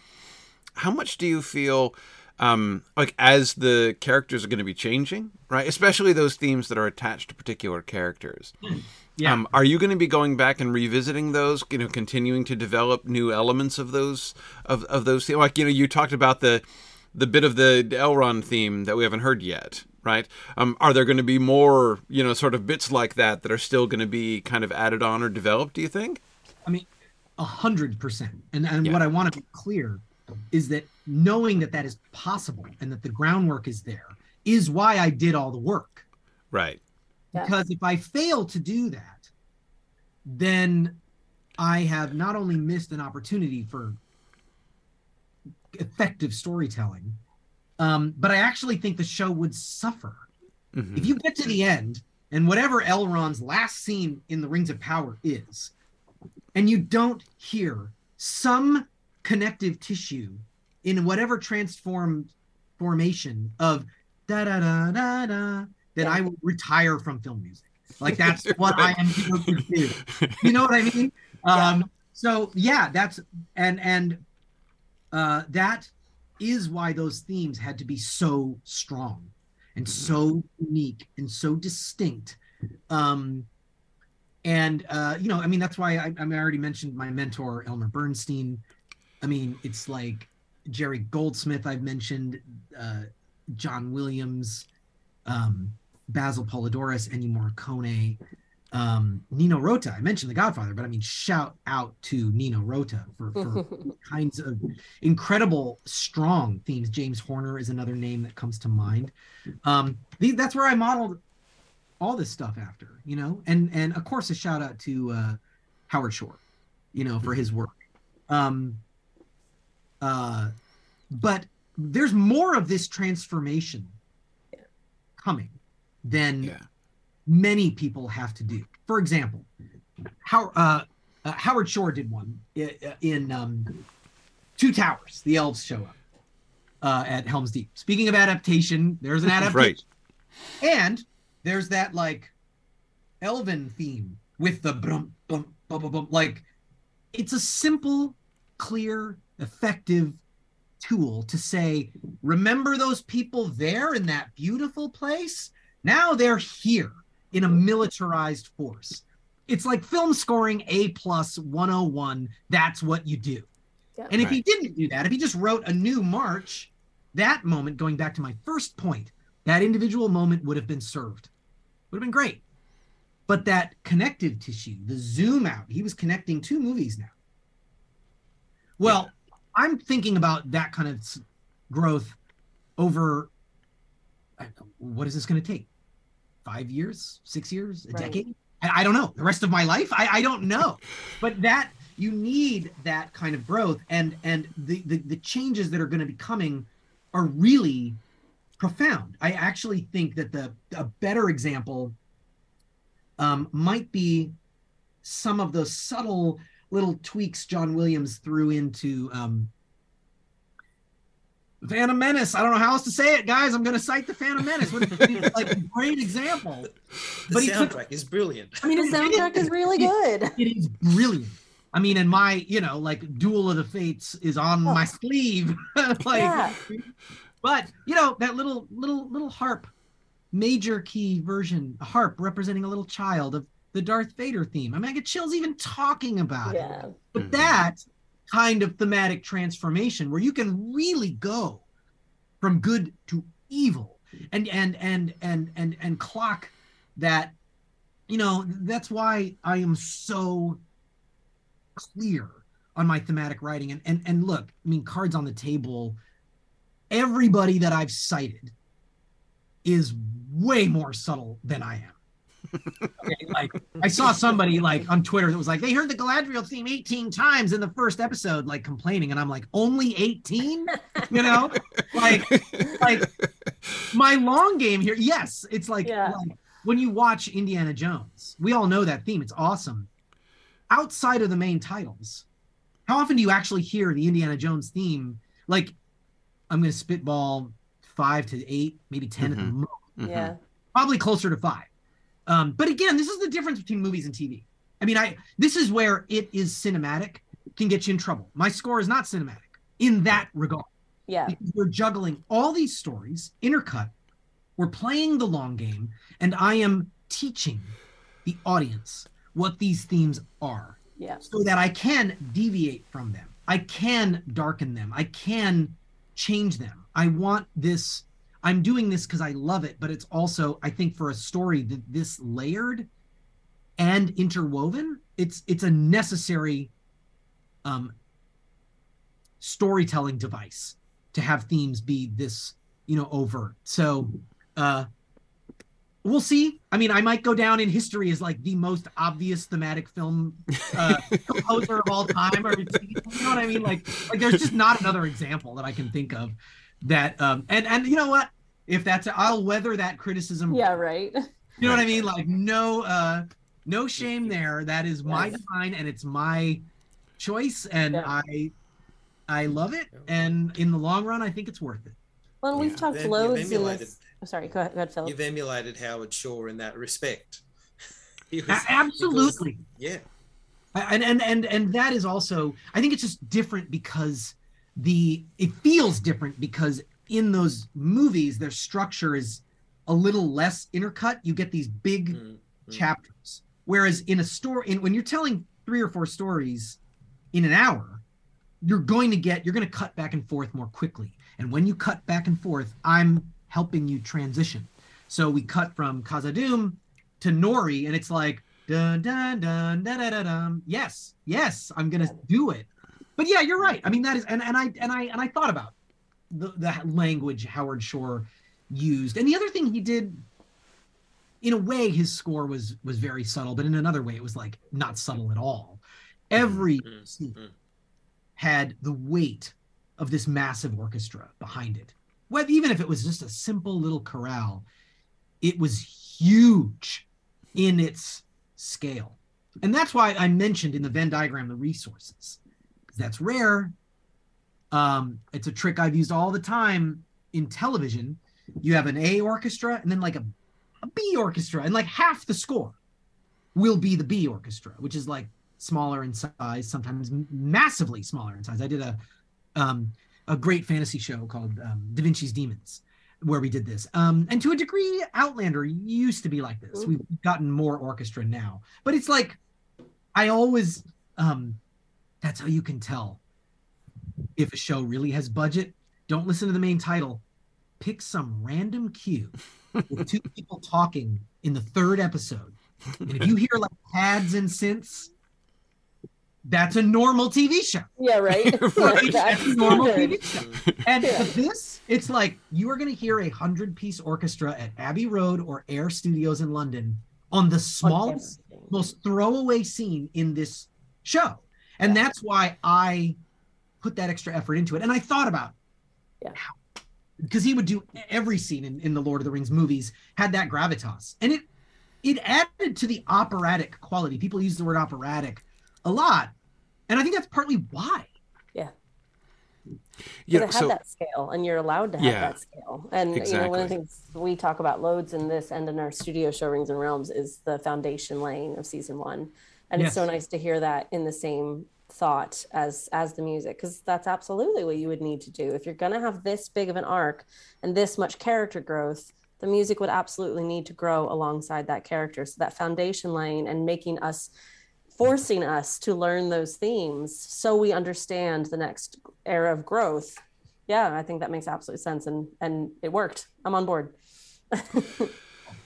do you feel like as the characters are going to be changing, right? Especially those themes that are attached to particular characters. Yeah. Are you going to be going back and revisiting those, you know, continuing to develop new elements of those, of those themes? Like, you know, you talked about the bit of the Elrond theme that we haven't heard yet. Right? Are there going to be more, you know, sort of bits like that are still going to be kind of added on or developed, do you think? I mean, 100%. And yeah. What I want to be clear is that knowing that is possible and that the groundwork is there is why I did all the work. Right. Because if I fail to do that, then I have not only missed an opportunity for effective storytelling, but I actually think the show would suffer. Mm-hmm. If you get to the end and whatever Elrond's last scene in The Rings of Power is, and you don't hear some connective tissue in whatever transformed formation of da da da da da, then I will retire from film music. Like, that's what I am here to do. You know what I mean? So yeah, that's and that is why those themes had to be so strong and so unique and so distinct. You know, I mean, that's why I already mentioned my mentor, Elmer Bernstein. I mean, it's like Jerry Goldsmith, I've mentioned, John Williams, Basil Polidorus, Ennio Morricone, Nino Rota. I mentioned The Godfather, but I mean, shout out to Nino Rota for kinds of incredible, strong themes. James Horner is another name that comes to mind. That's where I modeled all this stuff after, you know, and of course a shout out to Howard Shore, you know, for his work. But there's more of this transformation coming than many people have to do. For example, Howard Shore did one in Two Towers. The elves show up at Helm's Deep. Speaking of adaptation, there's an adaptation. Right. And there's that like elven theme with the brum, brum, brum, brum, brum. Like, it's a simple, clear, effective tool to say, remember those people there in that beautiful place? Now they're here in a militarized force. It's like film scoring A+ 101. That's what you do. Yep. And if he didn't do that, if he just wrote a new march, that moment, going back to my first point, that individual moment would have been served. Would have been great. But that connective tissue, the zoom out, he was connecting two movies now. Well, I'm thinking about that kind of growth over, what is this going to take? 5 years? 6 years? A decade? I don't know. The rest of my life? I don't know. But that, you need that kind of growth. And the changes that are going to be coming are really profound. I actually think that a better example might be some of those subtle little tweaks John Williams threw into Phantom Menace. I don't know how else to say it, guys. I'm going to cite the Phantom Menace. It's like a great example. The soundtrack is brilliant. I mean, the soundtrack is really good. It is brilliant. I mean, and my, you know, like Duel of the Fates is on my sleeve. But, you know, that little harp, major key version, a harp representing a little child of the Darth Vader theme. I mean, I get chills even talking about it. But that kind of thematic transformation where you can really go from good to evil and clock that, you know, that's why I am so clear on my thematic writing. And look, I mean, cards on the table, everybody that I've cited is way more subtle than I am. Okay, like I saw somebody like on Twitter that was like, they heard the Galadriel theme 18 times in the first episode, like complaining, and I'm like, only 18? You know, like my long game here. Yes, it's like when you watch Indiana Jones, we all know that theme. It's awesome. Outside of the main titles, how often do you actually hear the Indiana Jones theme? Like, I'm going to spitball 5 to 8, maybe 10 at the most. Yeah, probably closer to 5. But again, this is the difference between movies and TV. I mean, this is where it is cinematic can get you in trouble. My score is not cinematic in that regard. Yeah. Because we're juggling all these stories, intercut. We're playing the long game, and I am teaching the audience what these themes are. Yeah. So that I can deviate from them. I can darken them. I can change them. I want this. I'm doing this because I love it, but it's also, I think, for a story that this layered and interwoven, it's a necessary storytelling device to have themes be this, you know, overt. So we'll see. I mean, I might go down in history as like the most obvious thematic film composer of all time, or, you know what I mean? Like there's just not another example that I can think of. That and you know what, if that's, I'll weather that criticism. Yeah, right. You know what I mean? Like no shame there. That is my design and it's my choice, and I love it. And in the long run, I think it's worth it. Well, we've talked loads. Sorry, go ahead, Philip. You've emulated Howard Shore in that respect. Absolutely. Yeah. And that is also, I think it's just different because. It feels different because in those movies, their structure is a little less intercut. You get these big chapters. Whereas in a story, when you're telling 3 or 4 stories in an hour, you're going to cut back and forth more quickly. And when you cut back and forth, I'm helping you transition. So we cut from Khazad-dûm to Nori, and it's like, Dun, dun, dun, da, da, da, dum. Yes, yes, I'm gonna do it. But yeah, you're right. I mean, that is, and I thought about the language Howard Shore used, and the other thing he did. In a way, his score was very subtle, but in another way, it was like not subtle at all. Every scene had the weight of this massive orchestra behind it. Well, even if it was just a simple little chorale, it was huge in its scale. And that's why I mentioned in the Venn diagram the resources. That's rare. It's a trick I've used all the time in television. You have an A orchestra and then like a B orchestra, and like half the score will be the B orchestra, which is like smaller in size, sometimes massively smaller in size. I did a great fantasy show called Da Vinci's Demons, where we did this. And to a degree, Outlander used to be like this. We've gotten more orchestra now, but it's like, I always, that's how you can tell if a show really has budget. Don't listen to the main title. Pick some random cue with two people talking in the third episode. And if you hear like pads and synths, that's a normal TV show. Yeah, right. Right? That's a normal TV show. And with this, it's like you are going to hear a 100-piece orchestra at Abbey Road or Air Studios in London on the smallest, most throwaway scene in this show. And that's why I put that extra effort into it. And I thought about how, because he would do every scene in the Lord of the Rings movies had that gravitas. And it added to the operatic quality. People use the word operatic a lot. And I think that's partly why. Yeah. You know, it had that scale, and you're allowed to have that scale. And exactly. You know, one of the things we talk about loads in this and in our studio show Rings and Realms is the foundation laying of season one. And it's so nice to hear that in the same thought as the music, because that's absolutely what you would need to do if you're going to have this big of an arc and this much character growth. The music would absolutely need to grow alongside that character, so that foundation laying and forcing us to learn those themes so we understand the next era of growth. I think that makes absolute sense, and it worked. I'm on board.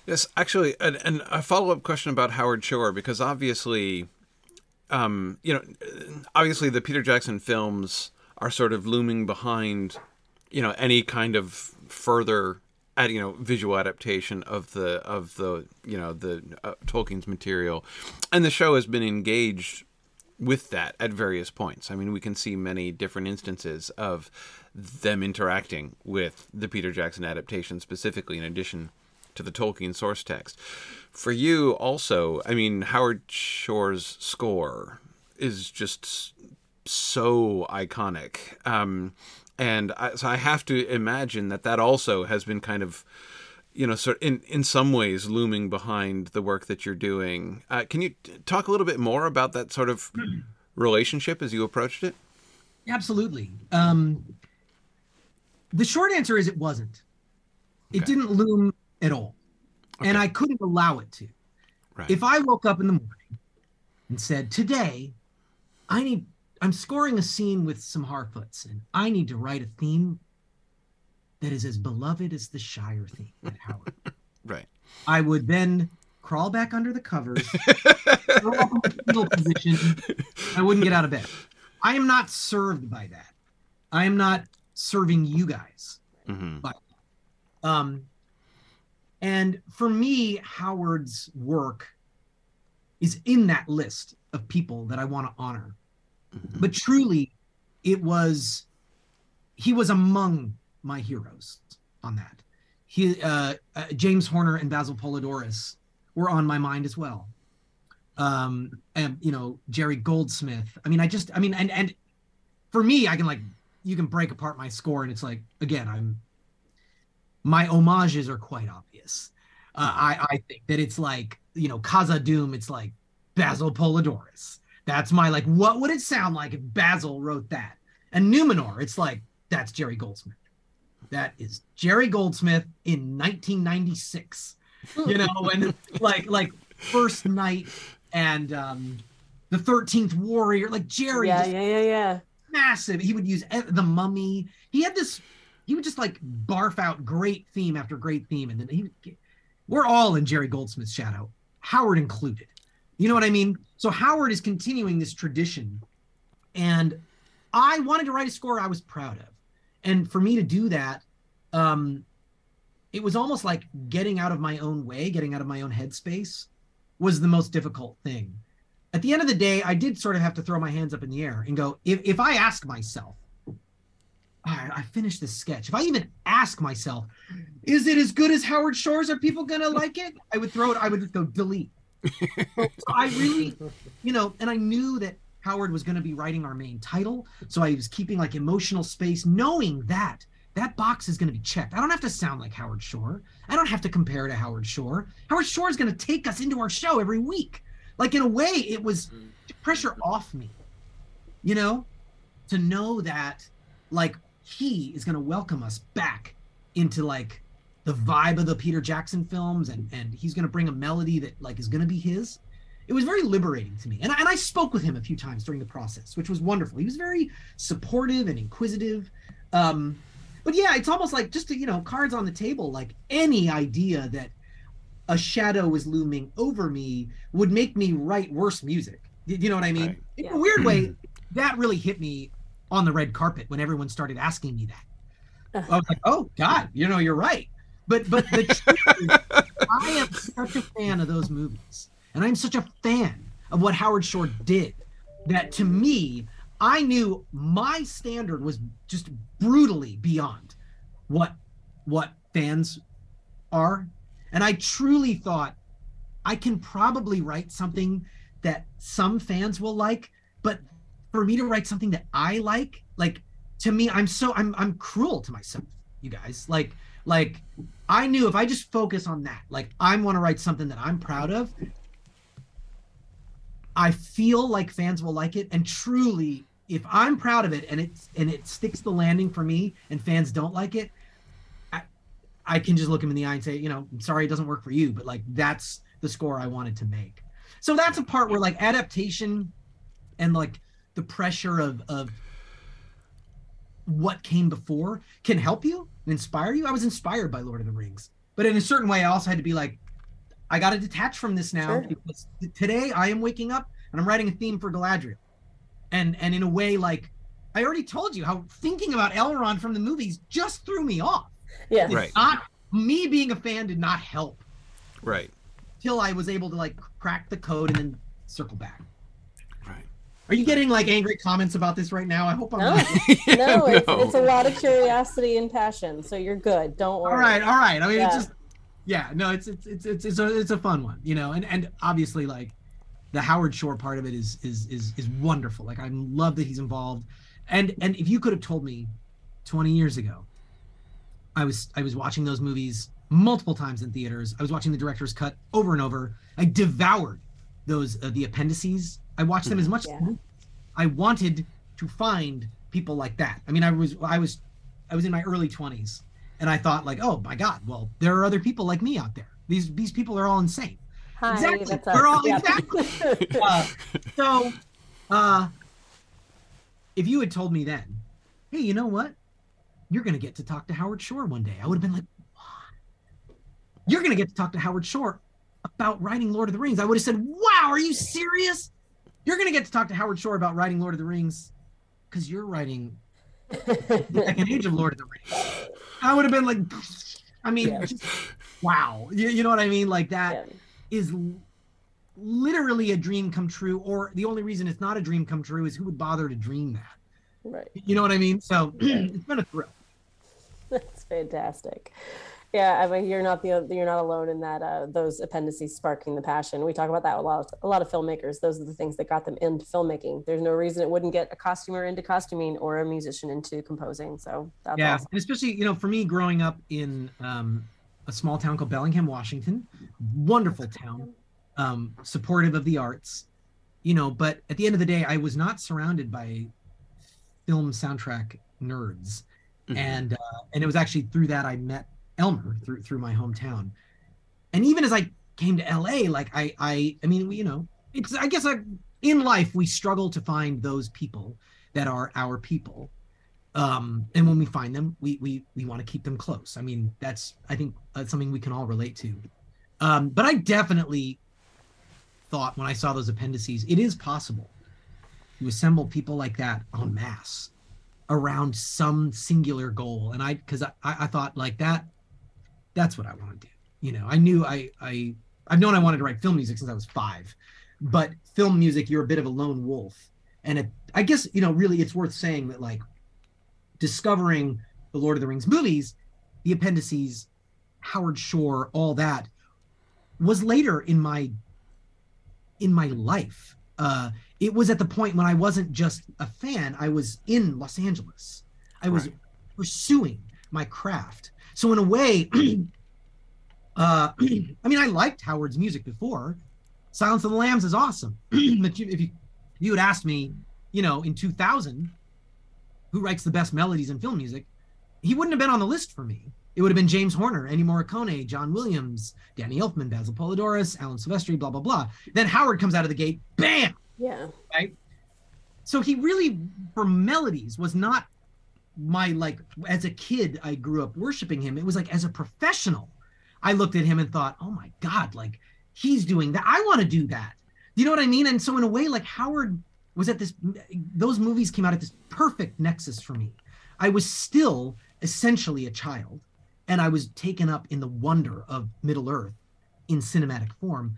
Yes, actually, and a follow-up question about Howard Shore, because obviously obviously the Peter Jackson films are sort of looming behind, any kind of further, visual adaptation of the Tolkien's material, and the show has been engaged with that at various points. I mean, we can see many different instances of them interacting with the Peter Jackson adaptation specifically, in addition to the Tolkien source text. For you also, I mean, Howard Shore's score is just so iconic. So I have to imagine that also has been kind of, sort of in some ways looming behind the work that you're doing. Can you talk a little bit more about that sort of relationship as you approached it? Absolutely. The short answer is it wasn't. Okay. It didn't loom at all. Okay. And I couldn't allow it to. Right. If I woke up in the morning and said, today, I'm scoring a scene with some Harfoots, and I need to write a theme that is as beloved as the Shire theme at Howard. Right. I would then crawl back under the covers, throw up in the fetal position, and I wouldn't get out of bed. I am not served by that. I am not serving you guys by that. And for me, Howard's work is in that list of people that I want to honor. But truly, he was among my heroes on that. James Horner and Basil Polidorus were on my mind as well. Jerry Goldsmith. And for me, I can you can break apart my score, and it's like, again, my homages are quite obvious. I think that it's like, Khazad-dûm, it's like Basil Polidorus. That's my, what would it sound like if Basil wrote that? And Numenor, it's like, that's Jerry Goldsmith. That is Jerry Goldsmith in 1996. And First Night and The 13th Warrior, Jerry. Yeah. Massive. He would use The Mummy. He had this... He would just barf out great theme after great theme, and then we're all in Jerry Goldsmith's shadow, Howard included. You know what I mean? So Howard is continuing this tradition, and I wanted to write a score I was proud of. And for me to do that, it was almost like getting out of my own way, getting out of my own headspace was the most difficult thing. At the end of the day, I did sort of have to throw my hands up in the air and go, if I ask myself, all right, I finished this sketch. If I even ask myself, is it as good as Howard Shore's? Are people going to like it? I would throw it. I would just go delete. So I really, and I knew that Howard was going to be writing our main title. So I was keeping like emotional space, knowing that that box is going to be checked. I don't have to sound like Howard Shore. I don't have to compare to Howard Shore. Howard Shore is going to take us into our show every week. Like, in a way, it was pressure off me, to know that, like, he is going to welcome us back into like the vibe of the Peter Jackson films, and he's going to bring a melody that like is going to be his. It was very liberating to me. And I spoke with him a few times during the process, which was wonderful. He was very supportive and inquisitive. But yeah, it's almost like just to, cards on the table, like any idea that a shadow was looming over me would make me write worse music. You know what I mean? Right. Yeah. In a weird way, that really hit me on the red carpet when everyone started asking me that. I was like, oh God, you're right. But the truth is, I am such a fan of those movies, and I'm such a fan of what Howard Shore did, that to me, I knew my standard was just brutally beyond what fans are. And I truly thought, I can probably write something that some fans will like, but for me to write something that I like to me, I'm cruel to myself, you guys. Like I knew if I just focus on that, like I want to write something that I'm proud of, I feel like fans will like it. And truly, if I'm proud of it and it sticks the landing for me and fans don't like it, I can just look him in the eye and say, I'm sorry, it doesn't work for you, but like, that's the score I wanted to make. So that's a part where like adaptation and like the pressure of what came before can help you and inspire you. I was inspired by Lord of the Rings, but in a certain way, I also had to be like, I got to detach from this now. Sure. Because today I am waking up and I'm writing a theme for Galadriel. And in a way, like I already told you how thinking about Elrond from the movies just threw me off. Yeah. Right. Not me being a fan did not help. Right. Till I was able to like crack the code and then circle back. Right. Are you getting like angry comments about this right now? I hope I'm not. No, it's a lot of curiosity and passion. So you're good. Don't worry. All right. I mean, It's just it's a fun one, and obviously like the Howard Shore part of it is wonderful. Like I love that he's involved. And if you could have told me 20 years ago, I was watching those movies multiple times in theaters. I was watching the director's cut over and over. I devoured those the appendices. I watched them as much as I wanted to find people like that. I mean, I was in my early 20s, and I thought like, oh my God, well there are other people like me out there. These people are all insane. Hi, exactly, they're all exactly. So if you had told me then, hey, you know what? You're going to get to talk to Howard Shore one day. I would have been like, what? You're going to get to talk to Howard Shore about writing Lord of the Rings. I would have said, wow, are you serious? You're going to get to talk to Howard Shore about writing Lord of the Rings because you're writing the second age of Lord of the Rings. I would have been like, just, wow. You know what I mean? Like that is literally a dream come true, or the only reason it's not a dream come true is who would bother to dream that? Right. You know what I mean? So it's been a thrill. That's fantastic. Yeah, I mean, you're not alone in that. Those appendices sparking the passion. We talk about that a lot of filmmakers. Those are the things that got them into filmmaking. There's no reason it wouldn't get a costumer into costuming or a musician into composing. So that's awesome. And especially for me growing up in a small town called Bellingham, Washington, wonderful town, supportive of the arts, But at the end of the day, I was not surrounded by film soundtrack nerds. And it was actually through that I met Elmer through my hometown. And even as I came to LA, like I guess in life we struggle to find those people that are our people. And when we find them, we want to keep them close. I mean, that's something we can all relate to. But I definitely thought when I saw those appendices, it is possible to assemble people like that en masse around some singular goal. And I thought like that's what I want to do. You know, I knew I've known I wanted to write film music since I was 5, but film music, you're a bit of a lone wolf. And it, I guess, you know, really it's worth saying that like discovering the Lord of the Rings movies, the appendices, Howard Shore, all that was later in my life. It was at the point when I wasn't just a fan, I was in Los Angeles. I was pursuing my craft. So in a way, I mean, I liked Howard's music before. Silence of the Lambs is awesome. But if you had asked me, you know, in 2000, who writes the best melodies in film music, he wouldn't have been on the list for me. It would have been James Horner, Ennio Morricone, John Williams, Danny Elfman, Basil Polidorus, Alan Silvestri, blah, blah, blah. Then Howard comes out of the gate, bam! Yeah. Right? So he really, for melodies, was not my, like, as a kid, I grew up worshiping him. It was like, as a professional, I looked at him and thought, oh my God, like, he's doing that. I want to do that. You know what I mean? And so in a way, like, Howard was at this, those movies came out at this perfect nexus for me. I was still essentially a child. And I was taken up in the wonder of Middle Earth in cinematic form.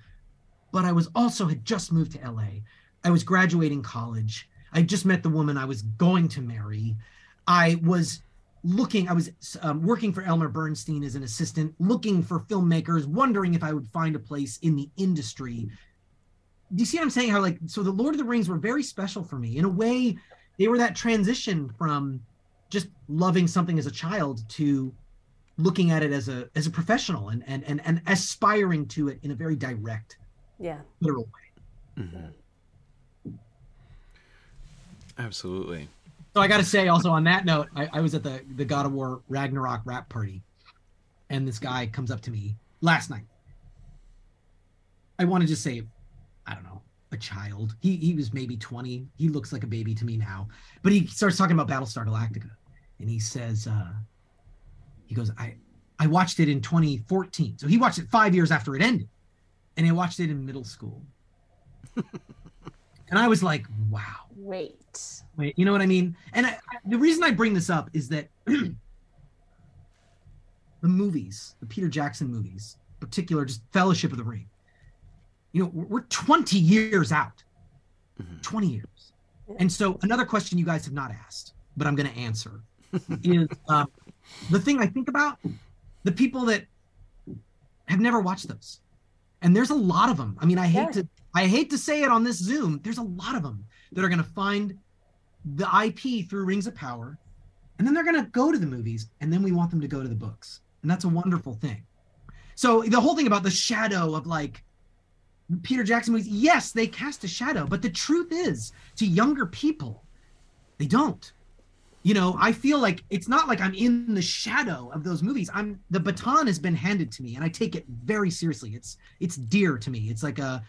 But I was also had just moved to LA. I was graduating college. I just met the woman I was going to marry. I was looking, working for Elmer Bernstein as an assistant, looking for filmmakers, wondering if I would find a place in the industry. Do you see what I'm saying? How like, so the Lord of the Rings were very special for me. In a way, they were that transition from just loving something as a child to looking at it as a professional and aspiring to it in a very direct, literal way. Mm-hmm. Absolutely. So I got to say also on that note, I was at the God of War Ragnarok rap party, and this guy comes up to me last night. I want to just say, I don't know, a child. He was maybe 20. He looks like a baby to me now. But he starts talking about Battlestar Galactica, and he says... He goes, I watched it in 2014. So he watched it 5 years after it ended. And I watched it in middle school. And I was like, wow. Wait, you know what I mean? And the reason I bring this up is that the movies, the Peter Jackson movies, in particular, just Fellowship of the Ring, you know, we're 20 years out. Mm-hmm. 20 years. Yeah. And so another question you guys have not asked, but I'm going to answer is... the thing I think about, the people that have never watched those, and there's a lot of them. I mean, I hate to say it on this Zoom. There's a lot of them that are going to find the IP through Rings of Power, and then they're going to go to the movies, and then we want them to go to the books, and that's a wonderful thing. So the whole thing about the shadow of like Peter Jackson movies, yes, they cast a shadow, but the truth is, to younger people, they don't. You know, I feel like it's not like I'm in the shadow of those movies. The baton has been handed to me, and I take it very seriously. It's dear to me. It's like a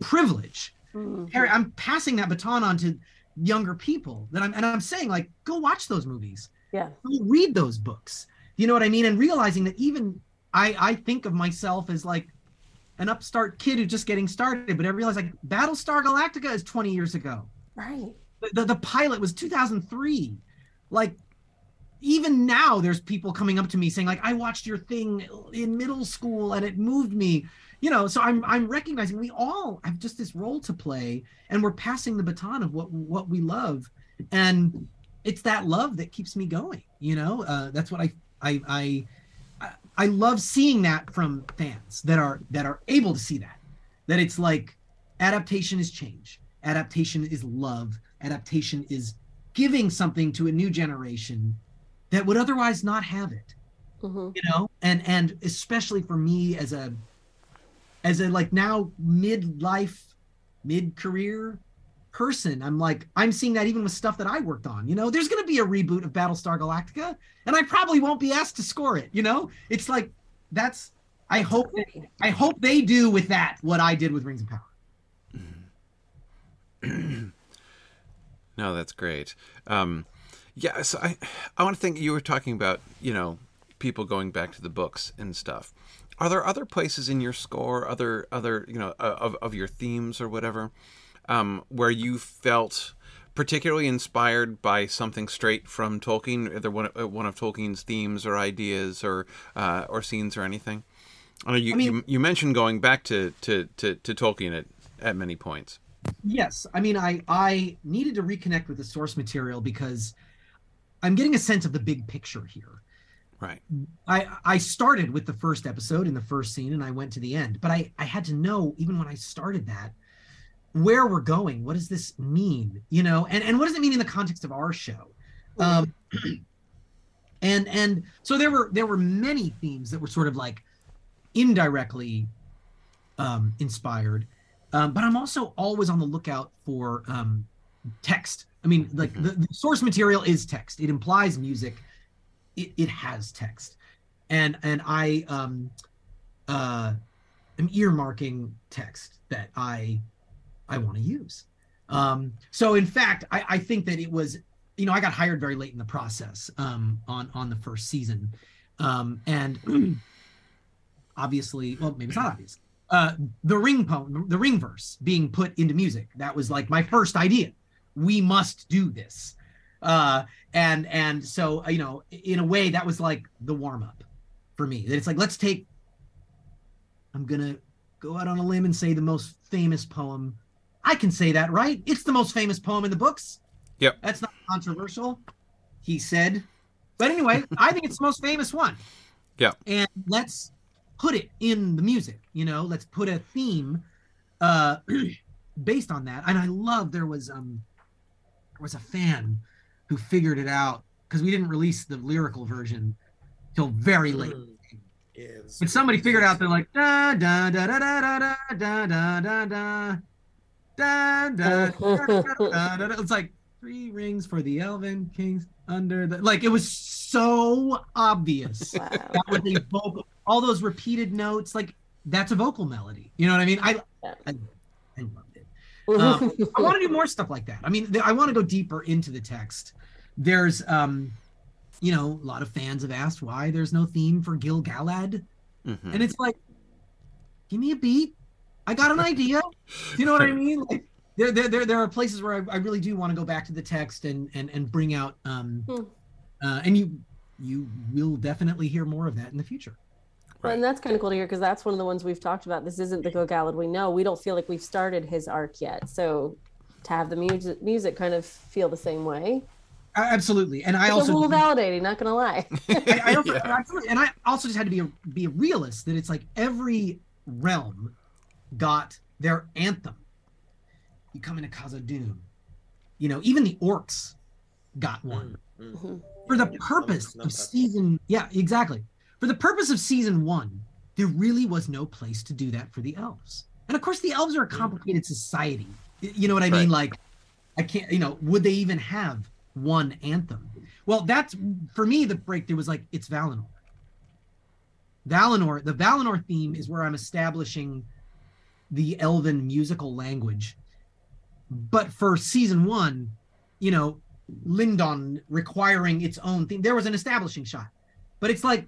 privilege. Mm-hmm. I'm passing that baton on to younger people and I'm saying like, go watch those movies. Yeah. Go read those books. You know what I mean? And realizing that even I think of myself as like an upstart kid who's just getting started, but I realize like Battlestar Galactica is 20 years ago. Right. The pilot was 2003. Like, even now there's people coming up to me saying like, I watched your thing in middle school and it moved me, you know? So I'm recognizing we all have just this role to play, and we're passing the baton of what we love. And it's that love that keeps me going. You know, that's what I love seeing that from fans that are able to see that it's like adaptation is change. Adaptation is love. Adaptation is giving something to a new generation that would otherwise not have it. Mm-hmm. You know, and especially for me as a like now midlife, mid-career person, I'm like, I'm seeing that even with stuff that I worked on. You know, there's going to be a reboot of Battlestar Galactica, and I probably won't be asked to score it. You know, it's like, I hope they do with that what I did with Rings of Power. Mm-hmm. No, that's great. Yeah, so I want to think, you were talking about, you know, people going back to the books and stuff. Are there other places in your score, other you know, of your themes or whatever, where you felt particularly inspired by something straight from Tolkien, either one of Tolkien's themes or ideas or scenes or anything? I know you mentioned going back to Tolkien at many points. Yes. I mean, I needed to reconnect with the source material because I'm getting a sense of the big picture here. Right. I started with the first episode in the first scene and I went to the end, but I had to know, even when I started that, where we're going, what does this mean? You know, and what does it mean in the context of our show? And so there were many themes that were sort of like indirectly inspired. But I'm also always on the lookout for text. I mean, like the source material is text. It implies music. It has text. And I am earmarking text that I want to use. So in fact, I think that it was, you know, I got hired very late in the process on the first season. And obviously, well, maybe it's not obvious. The ring poem, the ring verse being put into music. That was like my first idea. We must do this. And so, you know, in a way that was like the warm up for me. That it's like, I'm going to go out on a limb and say the most famous poem. I can say that, right? It's the most famous poem in the books. Yep. That's not controversial, he said. But anyway, I think it's the most famous one. Yeah. And let's put it in the music, you know, let's put a theme based on that. And I love there was a fan who figured it out because we didn't release the lyrical version till very late. Yeah, but somebody figured out, they're like da da da da da da da da da da da da da da. It's like 3 rings for the elven kings under the, like, it was so obvious. Wow. That was a vocal, all those repeated notes, like that's a vocal melody. You know what I mean? I loved it. I want to do more stuff like that. I mean, I want to go deeper into the text. There's, you know, a lot of fans have asked why there's no theme for Gil-galad. Mm-hmm. And it's like, give me a beat. I got an idea. You know what I mean? Like, There are places where I really do want to go back to the text and bring out and you will definitely hear more of that in the future. Right. Well, and that's kind of cool to hear because that's one of the ones we've talked about. This isn't the Gil-galad we know. We don't feel like we've started his arc yet. So to have the music kind of feel the same way. Absolutely, and it's also a little validating. Not gonna lie. And I also just had to be a realist that it's like every realm got their anthem. You come into Khazad-dûm, you know, even the orcs got one for the purpose of season. Yeah, exactly. For the purpose of season 1, there really was no place to do that for the elves. And of course the elves are a complicated society. You know what I mean? Like, I can't, you know, would they even have one anthem? Well, that's, for me, the breakthrough was like, it's Valinor. Valinor, the Valinor theme is where I'm establishing the elven musical language. But for season 1, you know, Lindon requiring its own thing, there was an establishing shot. But it's like,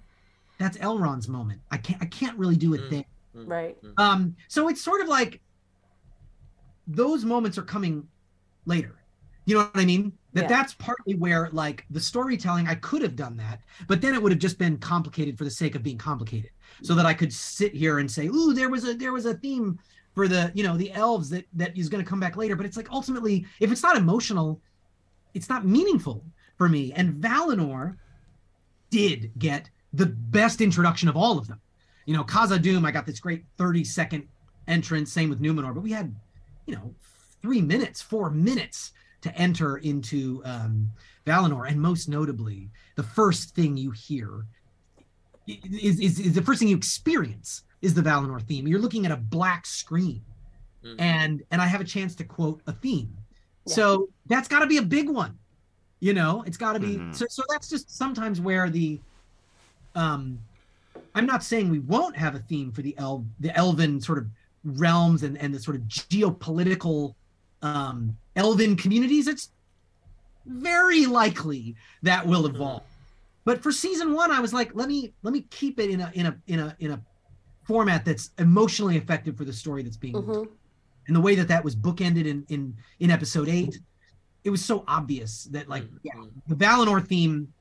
that's Elrond's moment. I can't really do it there. Right. So it's sort of like those moments are coming later. You know what I mean? That's partly where, like, the storytelling, I could have done that, but then it would have just been complicated for the sake of being complicated. So that I could sit here and say, ooh, there was a theme for the, you know, the elves that is going to come back later. But it's like, ultimately, if it's not emotional, it's not meaningful for me. And Valinor did get the best introduction of all of them. You know, Khazad-dûm, I got this great 30-second entrance, same with Numenor, but we had, you know, 4 minutes to enter into Valinor. And most notably, the first thing you hear is the first thing you experience is the Valinor theme. You're looking at a black screen, and I have a chance to quote a theme. Yeah. So that's got to be a big one, you know. It's got to be. So that's just sometimes where the, I'm not saying we won't have a theme for the elven sort of realms and the sort of geopolitical elven communities. It's very likely that will evolve. But for season 1, I was like, let me keep it in a format that's emotionally effective for the story that's being told. And the way that that was bookended in episode 8, it was so obvious that, like, the Valinor theme,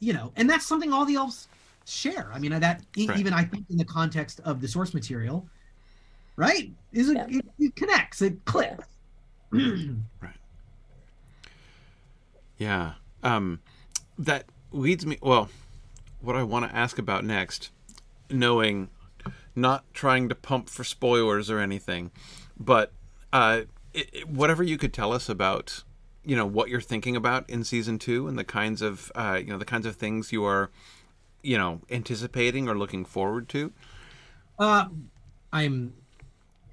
you know, and that's something all the elves share. I mean, that even I think in the context of the source material, right? It connects, it clicks. That leads me, well, what I want to ask about next, knowing, not trying to pump for spoilers or anything, but whatever you could tell us about, you know, what you're thinking about in season 2 and the kinds of, you know, the kinds of things you are, you know, anticipating or looking forward to. I'm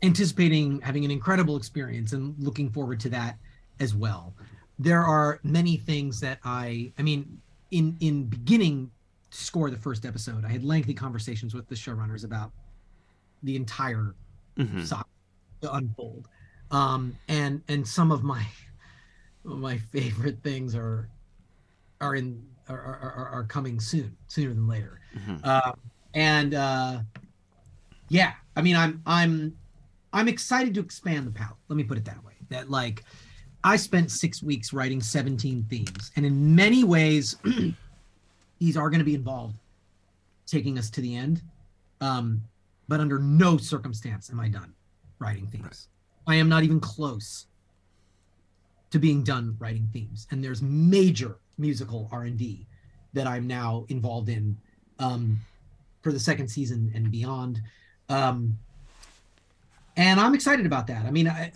anticipating having an incredible experience and looking forward to that as well. There are many things that I mean, in beginning to score the first episode, I had lengthy conversations with the showrunners about the entire saga to unfold. And some of my favorite things are coming sooner than later. I mean, I'm excited to expand the palette. Let me put it that way. That, like, I spent 6 weeks writing 17 themes, and in many ways, these are going to be involved taking us to the end. But under no circumstance am I done writing themes. Right. I am not even close to being done writing themes. And there's major musical R&D that I'm now involved in for the second season and beyond. And I'm excited about that. I mean, I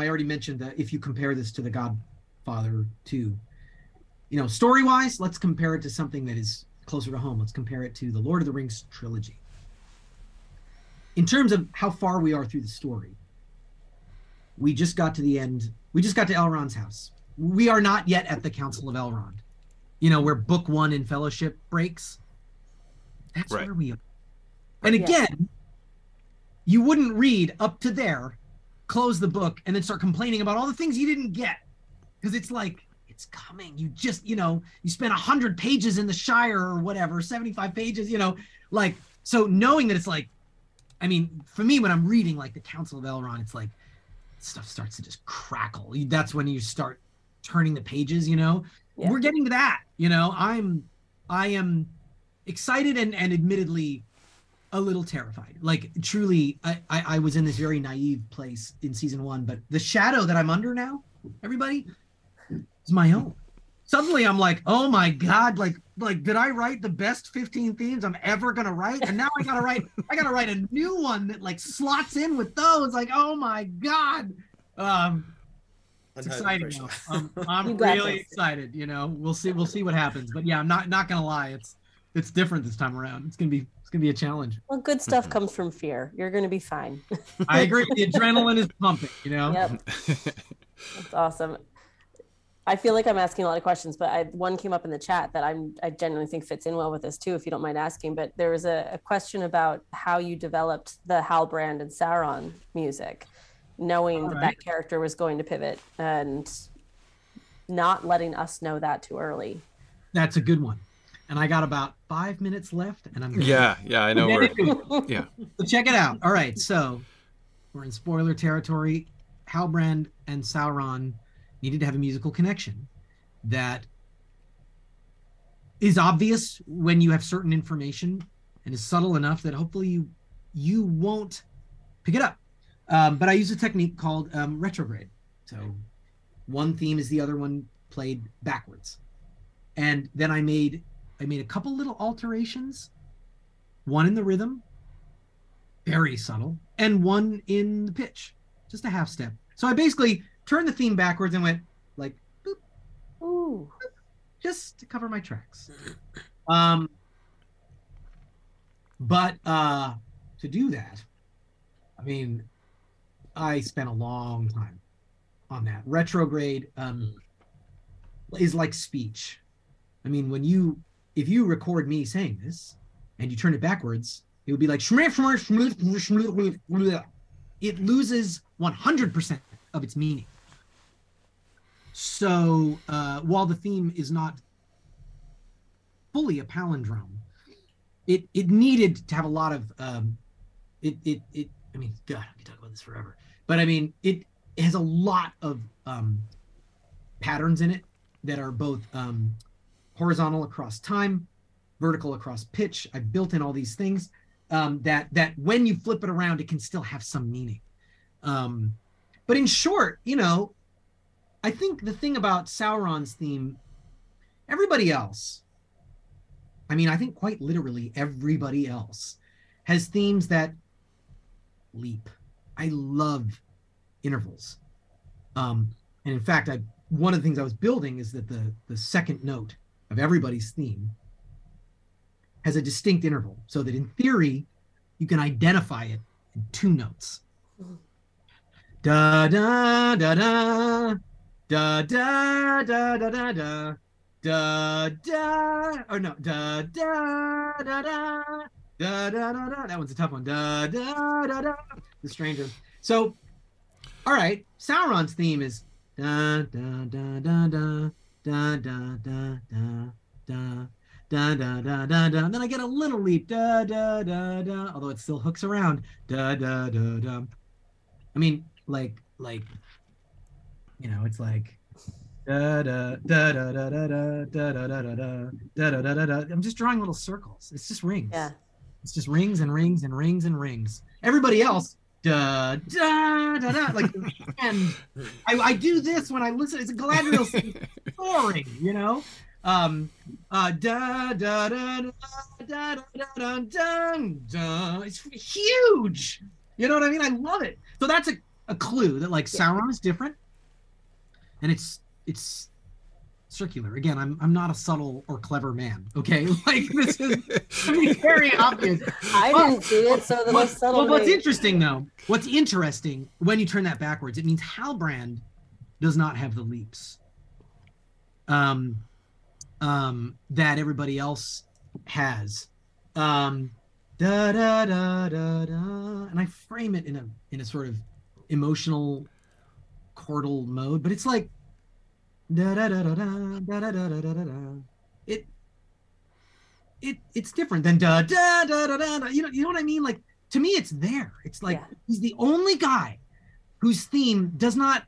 already mentioned that if you compare this to The Godfather 2, you know, story-wise, let's compare it to something that is closer to home. Let's compare it to the Lord of the Rings trilogy. In terms of how far we are through the story, we just got to the end. We just got to Elrond's house. We are not yet at the Council of Elrond, you know, where book 1 in Fellowship breaks. That's where we are. And again, you wouldn't read up to there, close the book, and then start complaining about all the things you didn't get. Because it's like, it's coming. You just, you know, you spent 100 pages in the Shire or whatever, 75 pages, you know, like, so knowing that it's like, I mean, for me, when I'm reading like the Council of Elrond, it's like stuff starts to just crackle. That's when you start turning the pages, you know, we're getting to that, you know, I am excited and admittedly a little terrified. Like, truly, I was in this very naive place in season 1, but the shadow that I'm under now, everybody, is my own. Suddenly I'm like, oh my God, like did I write the best 15 themes I'm ever gonna write? And now I gotta write a new one that like slots in with those. Like, oh my God. It's exciting. I'm really excited, you know. We'll see what happens. But yeah, I'm not gonna lie, it's different this time around. It's gonna be a challenge. Well, good stuff comes from fear. You're gonna be fine. I agree. The adrenaline is pumping, you know. Yep. That's awesome. I feel like I'm asking a lot of questions, but one came up in the chat that I genuinely think fits in well with this too, if you don't mind asking. But there was a question about how you developed the Halbrand and Sauron music, knowing that character was going to pivot and not letting us know that too early. That's a good one. And I got about 5 minutes left, and I'm gonna I know. So check it out. All right, so we're in spoiler territory. Halbrand and Sauron needed to have a musical connection that is obvious when you have certain information and is subtle enough that hopefully you won't pick it up. But I use a technique called retrograde. So one theme is the other one played backwards. And then I made a couple little alterations, one in the rhythm, very subtle, and one in the pitch, just a half step. So I basically turned the theme backwards and went like, boop, ooh, boop, just to cover my tracks. But to do that, I mean, I spent a long time on that. Retrograde is like speech. I mean, if you record me saying this and you turn it backwards, it would be like, it loses 100% of its meaning. So while the theme is not fully a palindrome, it needed to have a lot of I mean, God, I could talk about this forever, but I mean, it has a lot of patterns in it that are both horizontal across time, vertical across pitch. I built in all these things that when you flip it around, it can still have some meaning. But in short, you know, I think the thing about Sauron's theme, everybody else, I mean, I think quite literally everybody else has themes that leap. I love intervals. And in fact, one of the things I was building is that the second note of everybody's theme has a distinct interval, so that in theory, you can identify it in two notes. Da da da da da da da da da da da da. Or no, da da da da da da da da. That one's a tough one. Da da da da. The stranger. So, all right, Sauron's theme is da da da da da da da da da da. Da da da da da. And then I get a little leap. Da da da da. Although it still hooks around. Da da da da. I mean, like, you know, it's like da da da da da da da da da da da da da da da da. I'm just drawing little circles. It's just rings. Yeah. It's just rings and rings and rings and rings. Everybody else. Da da da da. Like, and I do this when I listen. It's a Galadriel scene. It's boring, you know. Da da da da da da da da da. It's huge. You know what I mean? I love it. So that's a clue that like Sauron is different, and it's circular. Again, I'm not a subtle or clever man. Okay, like this is very obvious. I didn't see it, so that was subtle. Well, what's interesting when you turn that backwards, it means Halbrand does not have the leaps. That everybody else has. Da da da da da, and I frame it in a sort of emotional chordal mode, but it's like da da da da da da da da da da. It's different than da da da da da. You know what I mean? Like, to me, it's there. It's like he's the only guy whose theme does not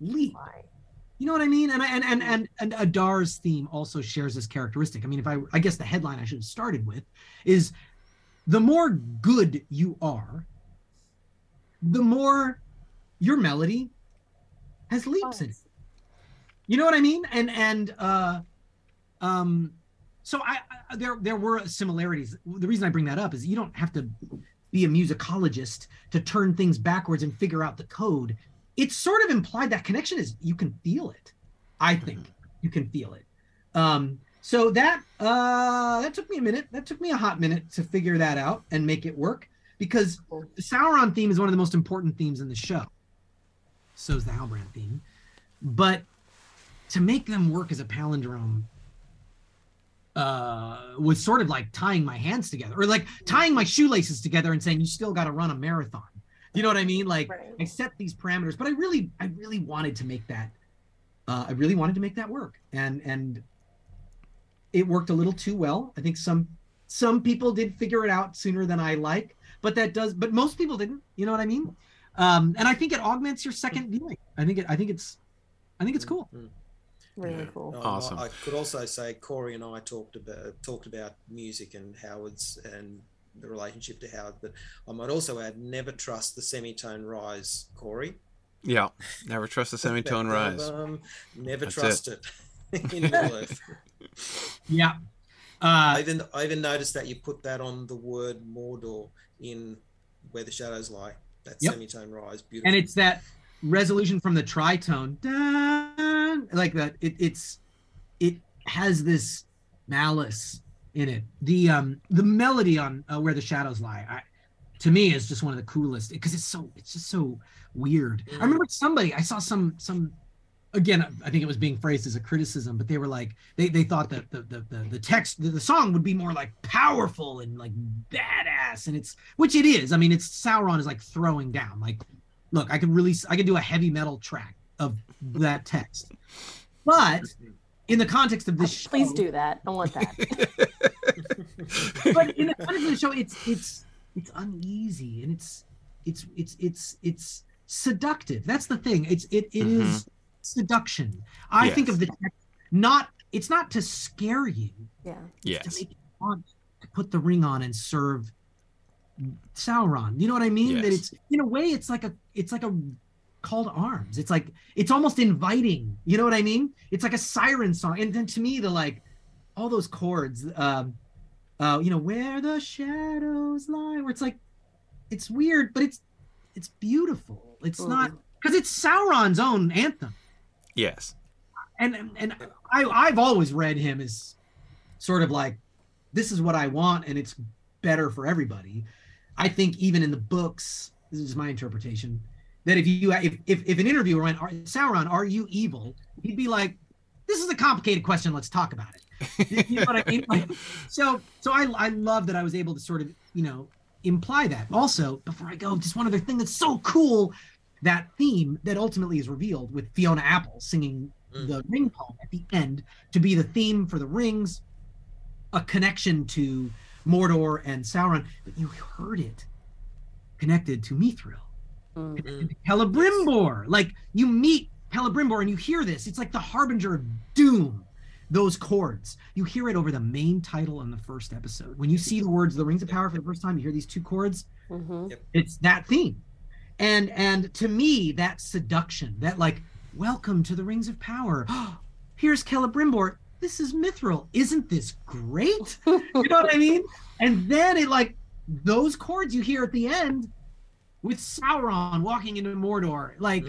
leap. You know what I mean? And Adar's theme also shares this characteristic. I mean, I guess the headline I should have started with is, the more good you are, the more your melody has leaps in it. You know what I mean? So I there were similarities. The reason I bring that up is you don't have to be a musicologist to turn things backwards and figure out the code. It's sort of implied, that connection is, you can feel it. I think you can feel it. So that took me a minute. That took me a hot minute to figure that out and make it work, because the Sauron theme is one of the most important themes in the show. So is the Halbrand theme. But to make them work as a palindrome was sort of like tying my hands together, or like tying my shoelaces together and saying, you still got to run a marathon. You know what I mean? Like, right. I set these parameters, but I really wanted to make that. I really wanted to make that work, and it worked a little too well. I think some people did figure it out sooner than I like, but most people didn't. You know what I mean? And I think it augments your second viewing. I think it's cool. Really cool. Awesome. I could also say Corey and I talked about music and Howard's and the relationship to Howard, but I might also add, never trust the semitone rise, Corey. Yeah, never trust the semitone rise. Never That's trust it. In real life. Yeah. I even noticed that you put that on the word Mordor in Where the Shadows Lie. That semitone rise, beautiful. And it's that resolution from the tritone, dun, like that. It has this malice in it. The melody on Where the Shadows Lie, to me, is just one of the coolest, because it's just so weird. I remember I saw some again, I think it was being phrased as a criticism, but they were like, they thought that the text, the song would be more like powerful and like badass, and which it is. I mean, it's Sauron is like throwing down, like, look, I could do a heavy metal track of that text, but in the context of this show, please do that. I want that. But in the context of the show, it's uneasy and it's seductive. That's the thing. It mm-hmm. is seduction. I think of the text not. It's not to scare you. Yeah. Yes. To make you want to put the ring on and serve Sauron. You know what I mean? Yes. That it's, in a way, it's like a call to arms. It's like, it's almost inviting. You know what I mean? It's like a siren song. And then to me, the like, all those chords, where the shadows lie, where it's like, it's weird, but it's beautiful. It's not, because it's Sauron's own anthem. Yes. And I've always read him as sort of like, this is what I want and it's better for everybody. I think even in the books, this is my interpretation, that if an interviewer went, Sauron, are you evil? He'd be like, this is a complicated question. Let's talk about it. You know what I mean? Like, so I love that I was able to sort of, imply that. Also, before I go, just one other thing that's so cool, that theme that ultimately is revealed with Fiona Apple singing the ring poem at the end to be the theme for the rings, a connection to Mordor and Sauron, but you heard it connected to Mithril, connected to Celebrimbor. Like, you meet Celebrimbor and you hear this. It's like the harbinger of doom, those chords. You hear it over the main title in the first episode. When you see the words, The Rings of Power for the first time, you hear these two chords. Mm-hmm. It's that theme. And to me, that seduction, that like, welcome to the Rings of Power. Here's Celebrimbor. This is Mithril. Isn't this great? You know what I mean? And then it like, those chords you hear at the end with Sauron walking into Mordor, like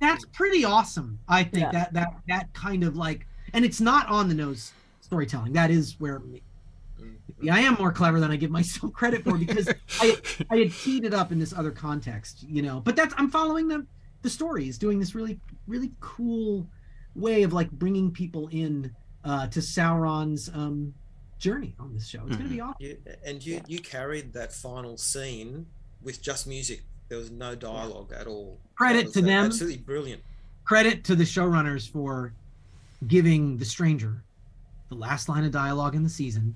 that's pretty awesome. I think that kind of like, and it's not on the nose storytelling. That is where I am more clever than I give myself credit for, because I had teed it up in this other context, but that's, I'm following the stories, doing this really, really cool way of like bringing people in to Sauron's journey on this show. It's going to be awesome. You carried that final scene with just music. There was no dialogue at all. Credit to them. Absolutely brilliant. Credit to the showrunners for giving The Stranger the last line of dialogue in the season,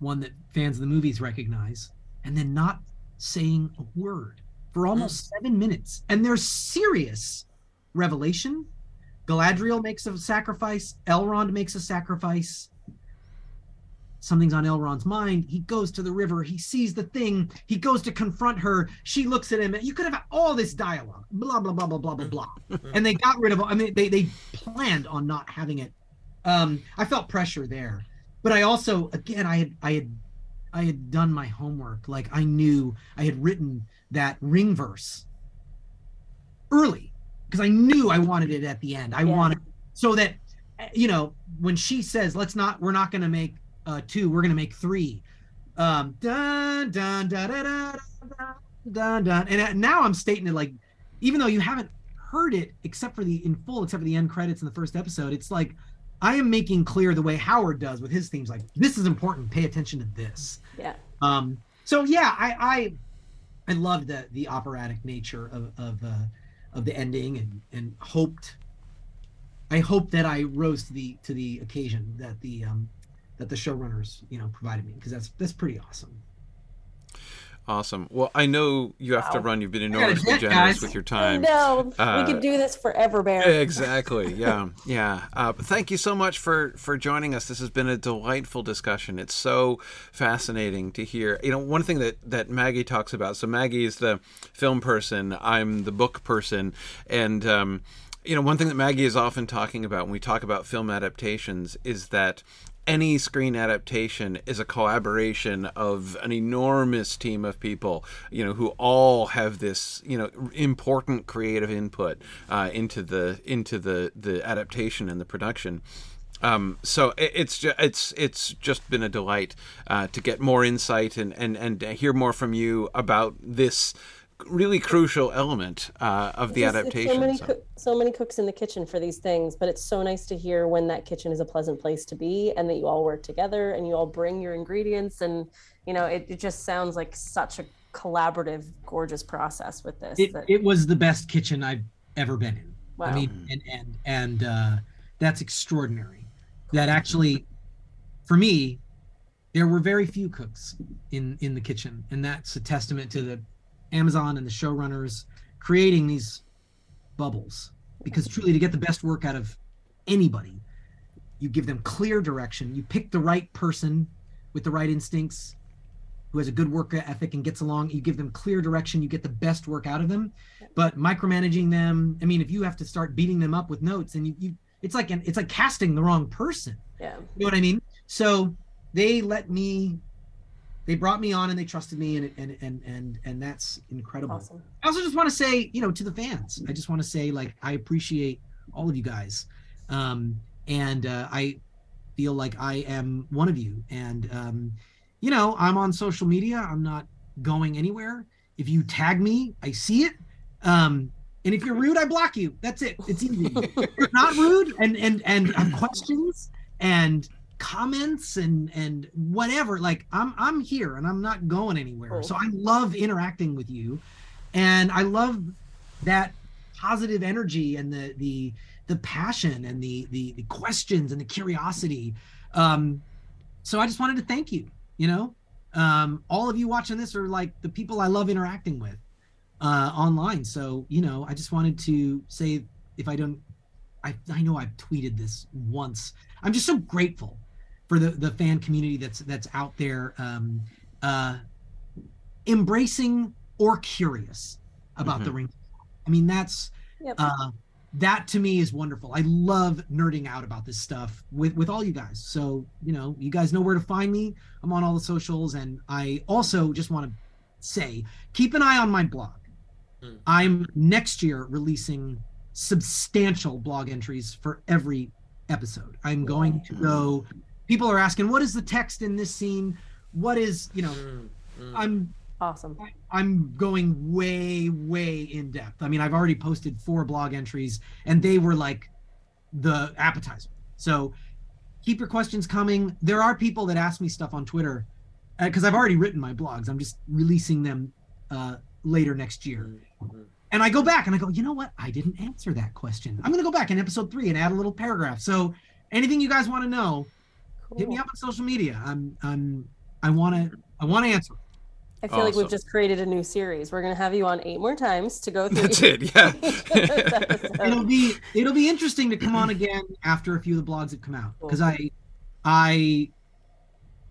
one that fans of the movies recognize, and then not saying a word for almost 7 minutes. And there's serious revelation. Galadriel makes a sacrifice. Elrond makes a sacrifice. Something's on Elrond's mind. He goes to the river. He sees the thing. He goes to confront her. She looks at him. You could have all this dialogue. Blah, blah, blah, blah, blah, blah, blah. And they got rid of it. I mean, they planned on not having it. I felt pressure there. But I also, again, I had done my homework. Like, I knew I had written that ring verse early, because I knew I wanted it at the end. I wanted so that, when she says, we're not going to make two, we're going to make three. Dun, dun, dun, dun, dun, dun, dun. And now I'm stating it like, even though you haven't heard it except for the end credits in the first episode, it's like, I am making clear the way Howard does with his themes, like, this is important, pay attention to this. Yeah. I loved the operatic nature of the ending, and I hope that I rose to the occasion that the showrunners provided me, because that's pretty awesome. Awesome. Well, I know you have to run. You've been enormously generous with your time. No, we could do this forever, Bear. Exactly. Yeah. Yeah. Thank you so much for joining us. This has been a delightful discussion. It's so fascinating to hear. One thing that Maggie talks about. So Maggie is the film person. I'm the book person. And, one thing that Maggie is often talking about when we talk about film adaptations is that any screen adaptation is a collaboration of an enormous team of people, who all have this, important creative input into the adaptation and the production. So it's just been a delight to get more insight and hear more from you about this really crucial element of the adaptation. So many cooks in the kitchen for these things, but it's so nice to hear when that kitchen is a pleasant place to be, and that you all work together and you all bring your ingredients, and it just sounds like such a collaborative, gorgeous process with this. It was the best kitchen I've ever been in. Wow. I mean, and that's extraordinary. That actually for me, there were very few cooks in the kitchen, and that's a testament to the Amazon and the showrunners creating these bubbles, because truly to get the best work out of anybody, you give them clear direction, you pick the right person with the right instincts, who has a good work ethic and gets along, you give them clear direction, you get the best work out of them. But micromanaging them, I mean, if you have to start beating them up with notes, and you it's like casting the wrong person. Yeah. You know what I mean? So they brought me on and they trusted me, and that's incredible. Awesome. I also just want to say, to the fans, I just want to say, I appreciate all of you guys. And I feel like I am one of you. And, I'm on social media. I'm not going anywhere. If you tag me, I see it. And if you're rude, I block you. That's it. It's easy. If you're not rude and have questions and comments and whatever, I'm here and I'm not going anywhere. Cool. So I love interacting with you, and I love that positive energy and the passion and the questions and the curiosity. So I just wanted to thank you. All of you watching this are the people I love interacting with online. So, I just wanted to say, if I don't, I know I've tweeted this once. I'm just so grateful for the fan community that's out there, embracing or curious about the Ring. I mean, that's, that to me is wonderful. I love nerding out about this stuff with all you guys. So, you guys know where to find me. I'm on all the socials. And I also just want to say, keep an eye on my blog. I'm next year releasing substantial blog entries for every episode. I'm going to go, people are asking, what is the text in this scene? What is, I'm awesome. I'm going way in depth. I mean, I've already posted 4 blog entries, and they were the appetizer. So keep your questions coming. There are people that ask me stuff on Twitter, because I've already written my blogs. I'm just releasing them later next year. And I go back and I go, you know what? I didn't answer that question. I'm going to go back in episode 3 and add a little paragraph. So anything you guys want to know, hit me up on social media. I want to answer. I feel like we've just created a new series. We're going to have you on 8 more times to go through. That's it, yeah. It'll be interesting to come on again after a few of the blogs have come out, because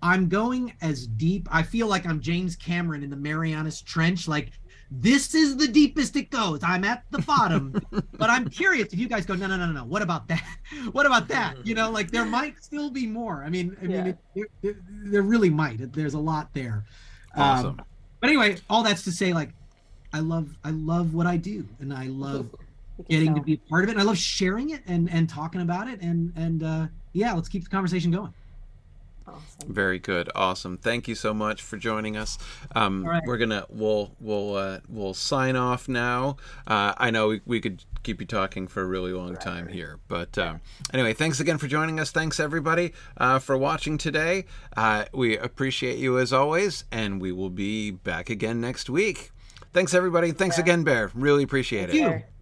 I'm going as deep. I feel like I'm James Cameron in the Marianas Trench. This is the deepest it goes. I'm at the bottom, but I'm curious if you guys go, no. What about that? What about that? There might still be more. I mean, there really might. There's a lot there. Awesome. But anyway, all that's to say, I love what I do, and I love getting to be a part of it, and I love sharing it and talking about it, and let's keep the conversation going. Awesome. Very good. Awesome. Thank you so much for joining us. Right. We'll sign off now. I know we could keep you talking for a really long time here, but anyway, thanks again for joining us. Thanks everybody for watching today. We appreciate you as always, and we will be back again next week. Thanks everybody. Thanks again, Bear. Really appreciate it. Thank you.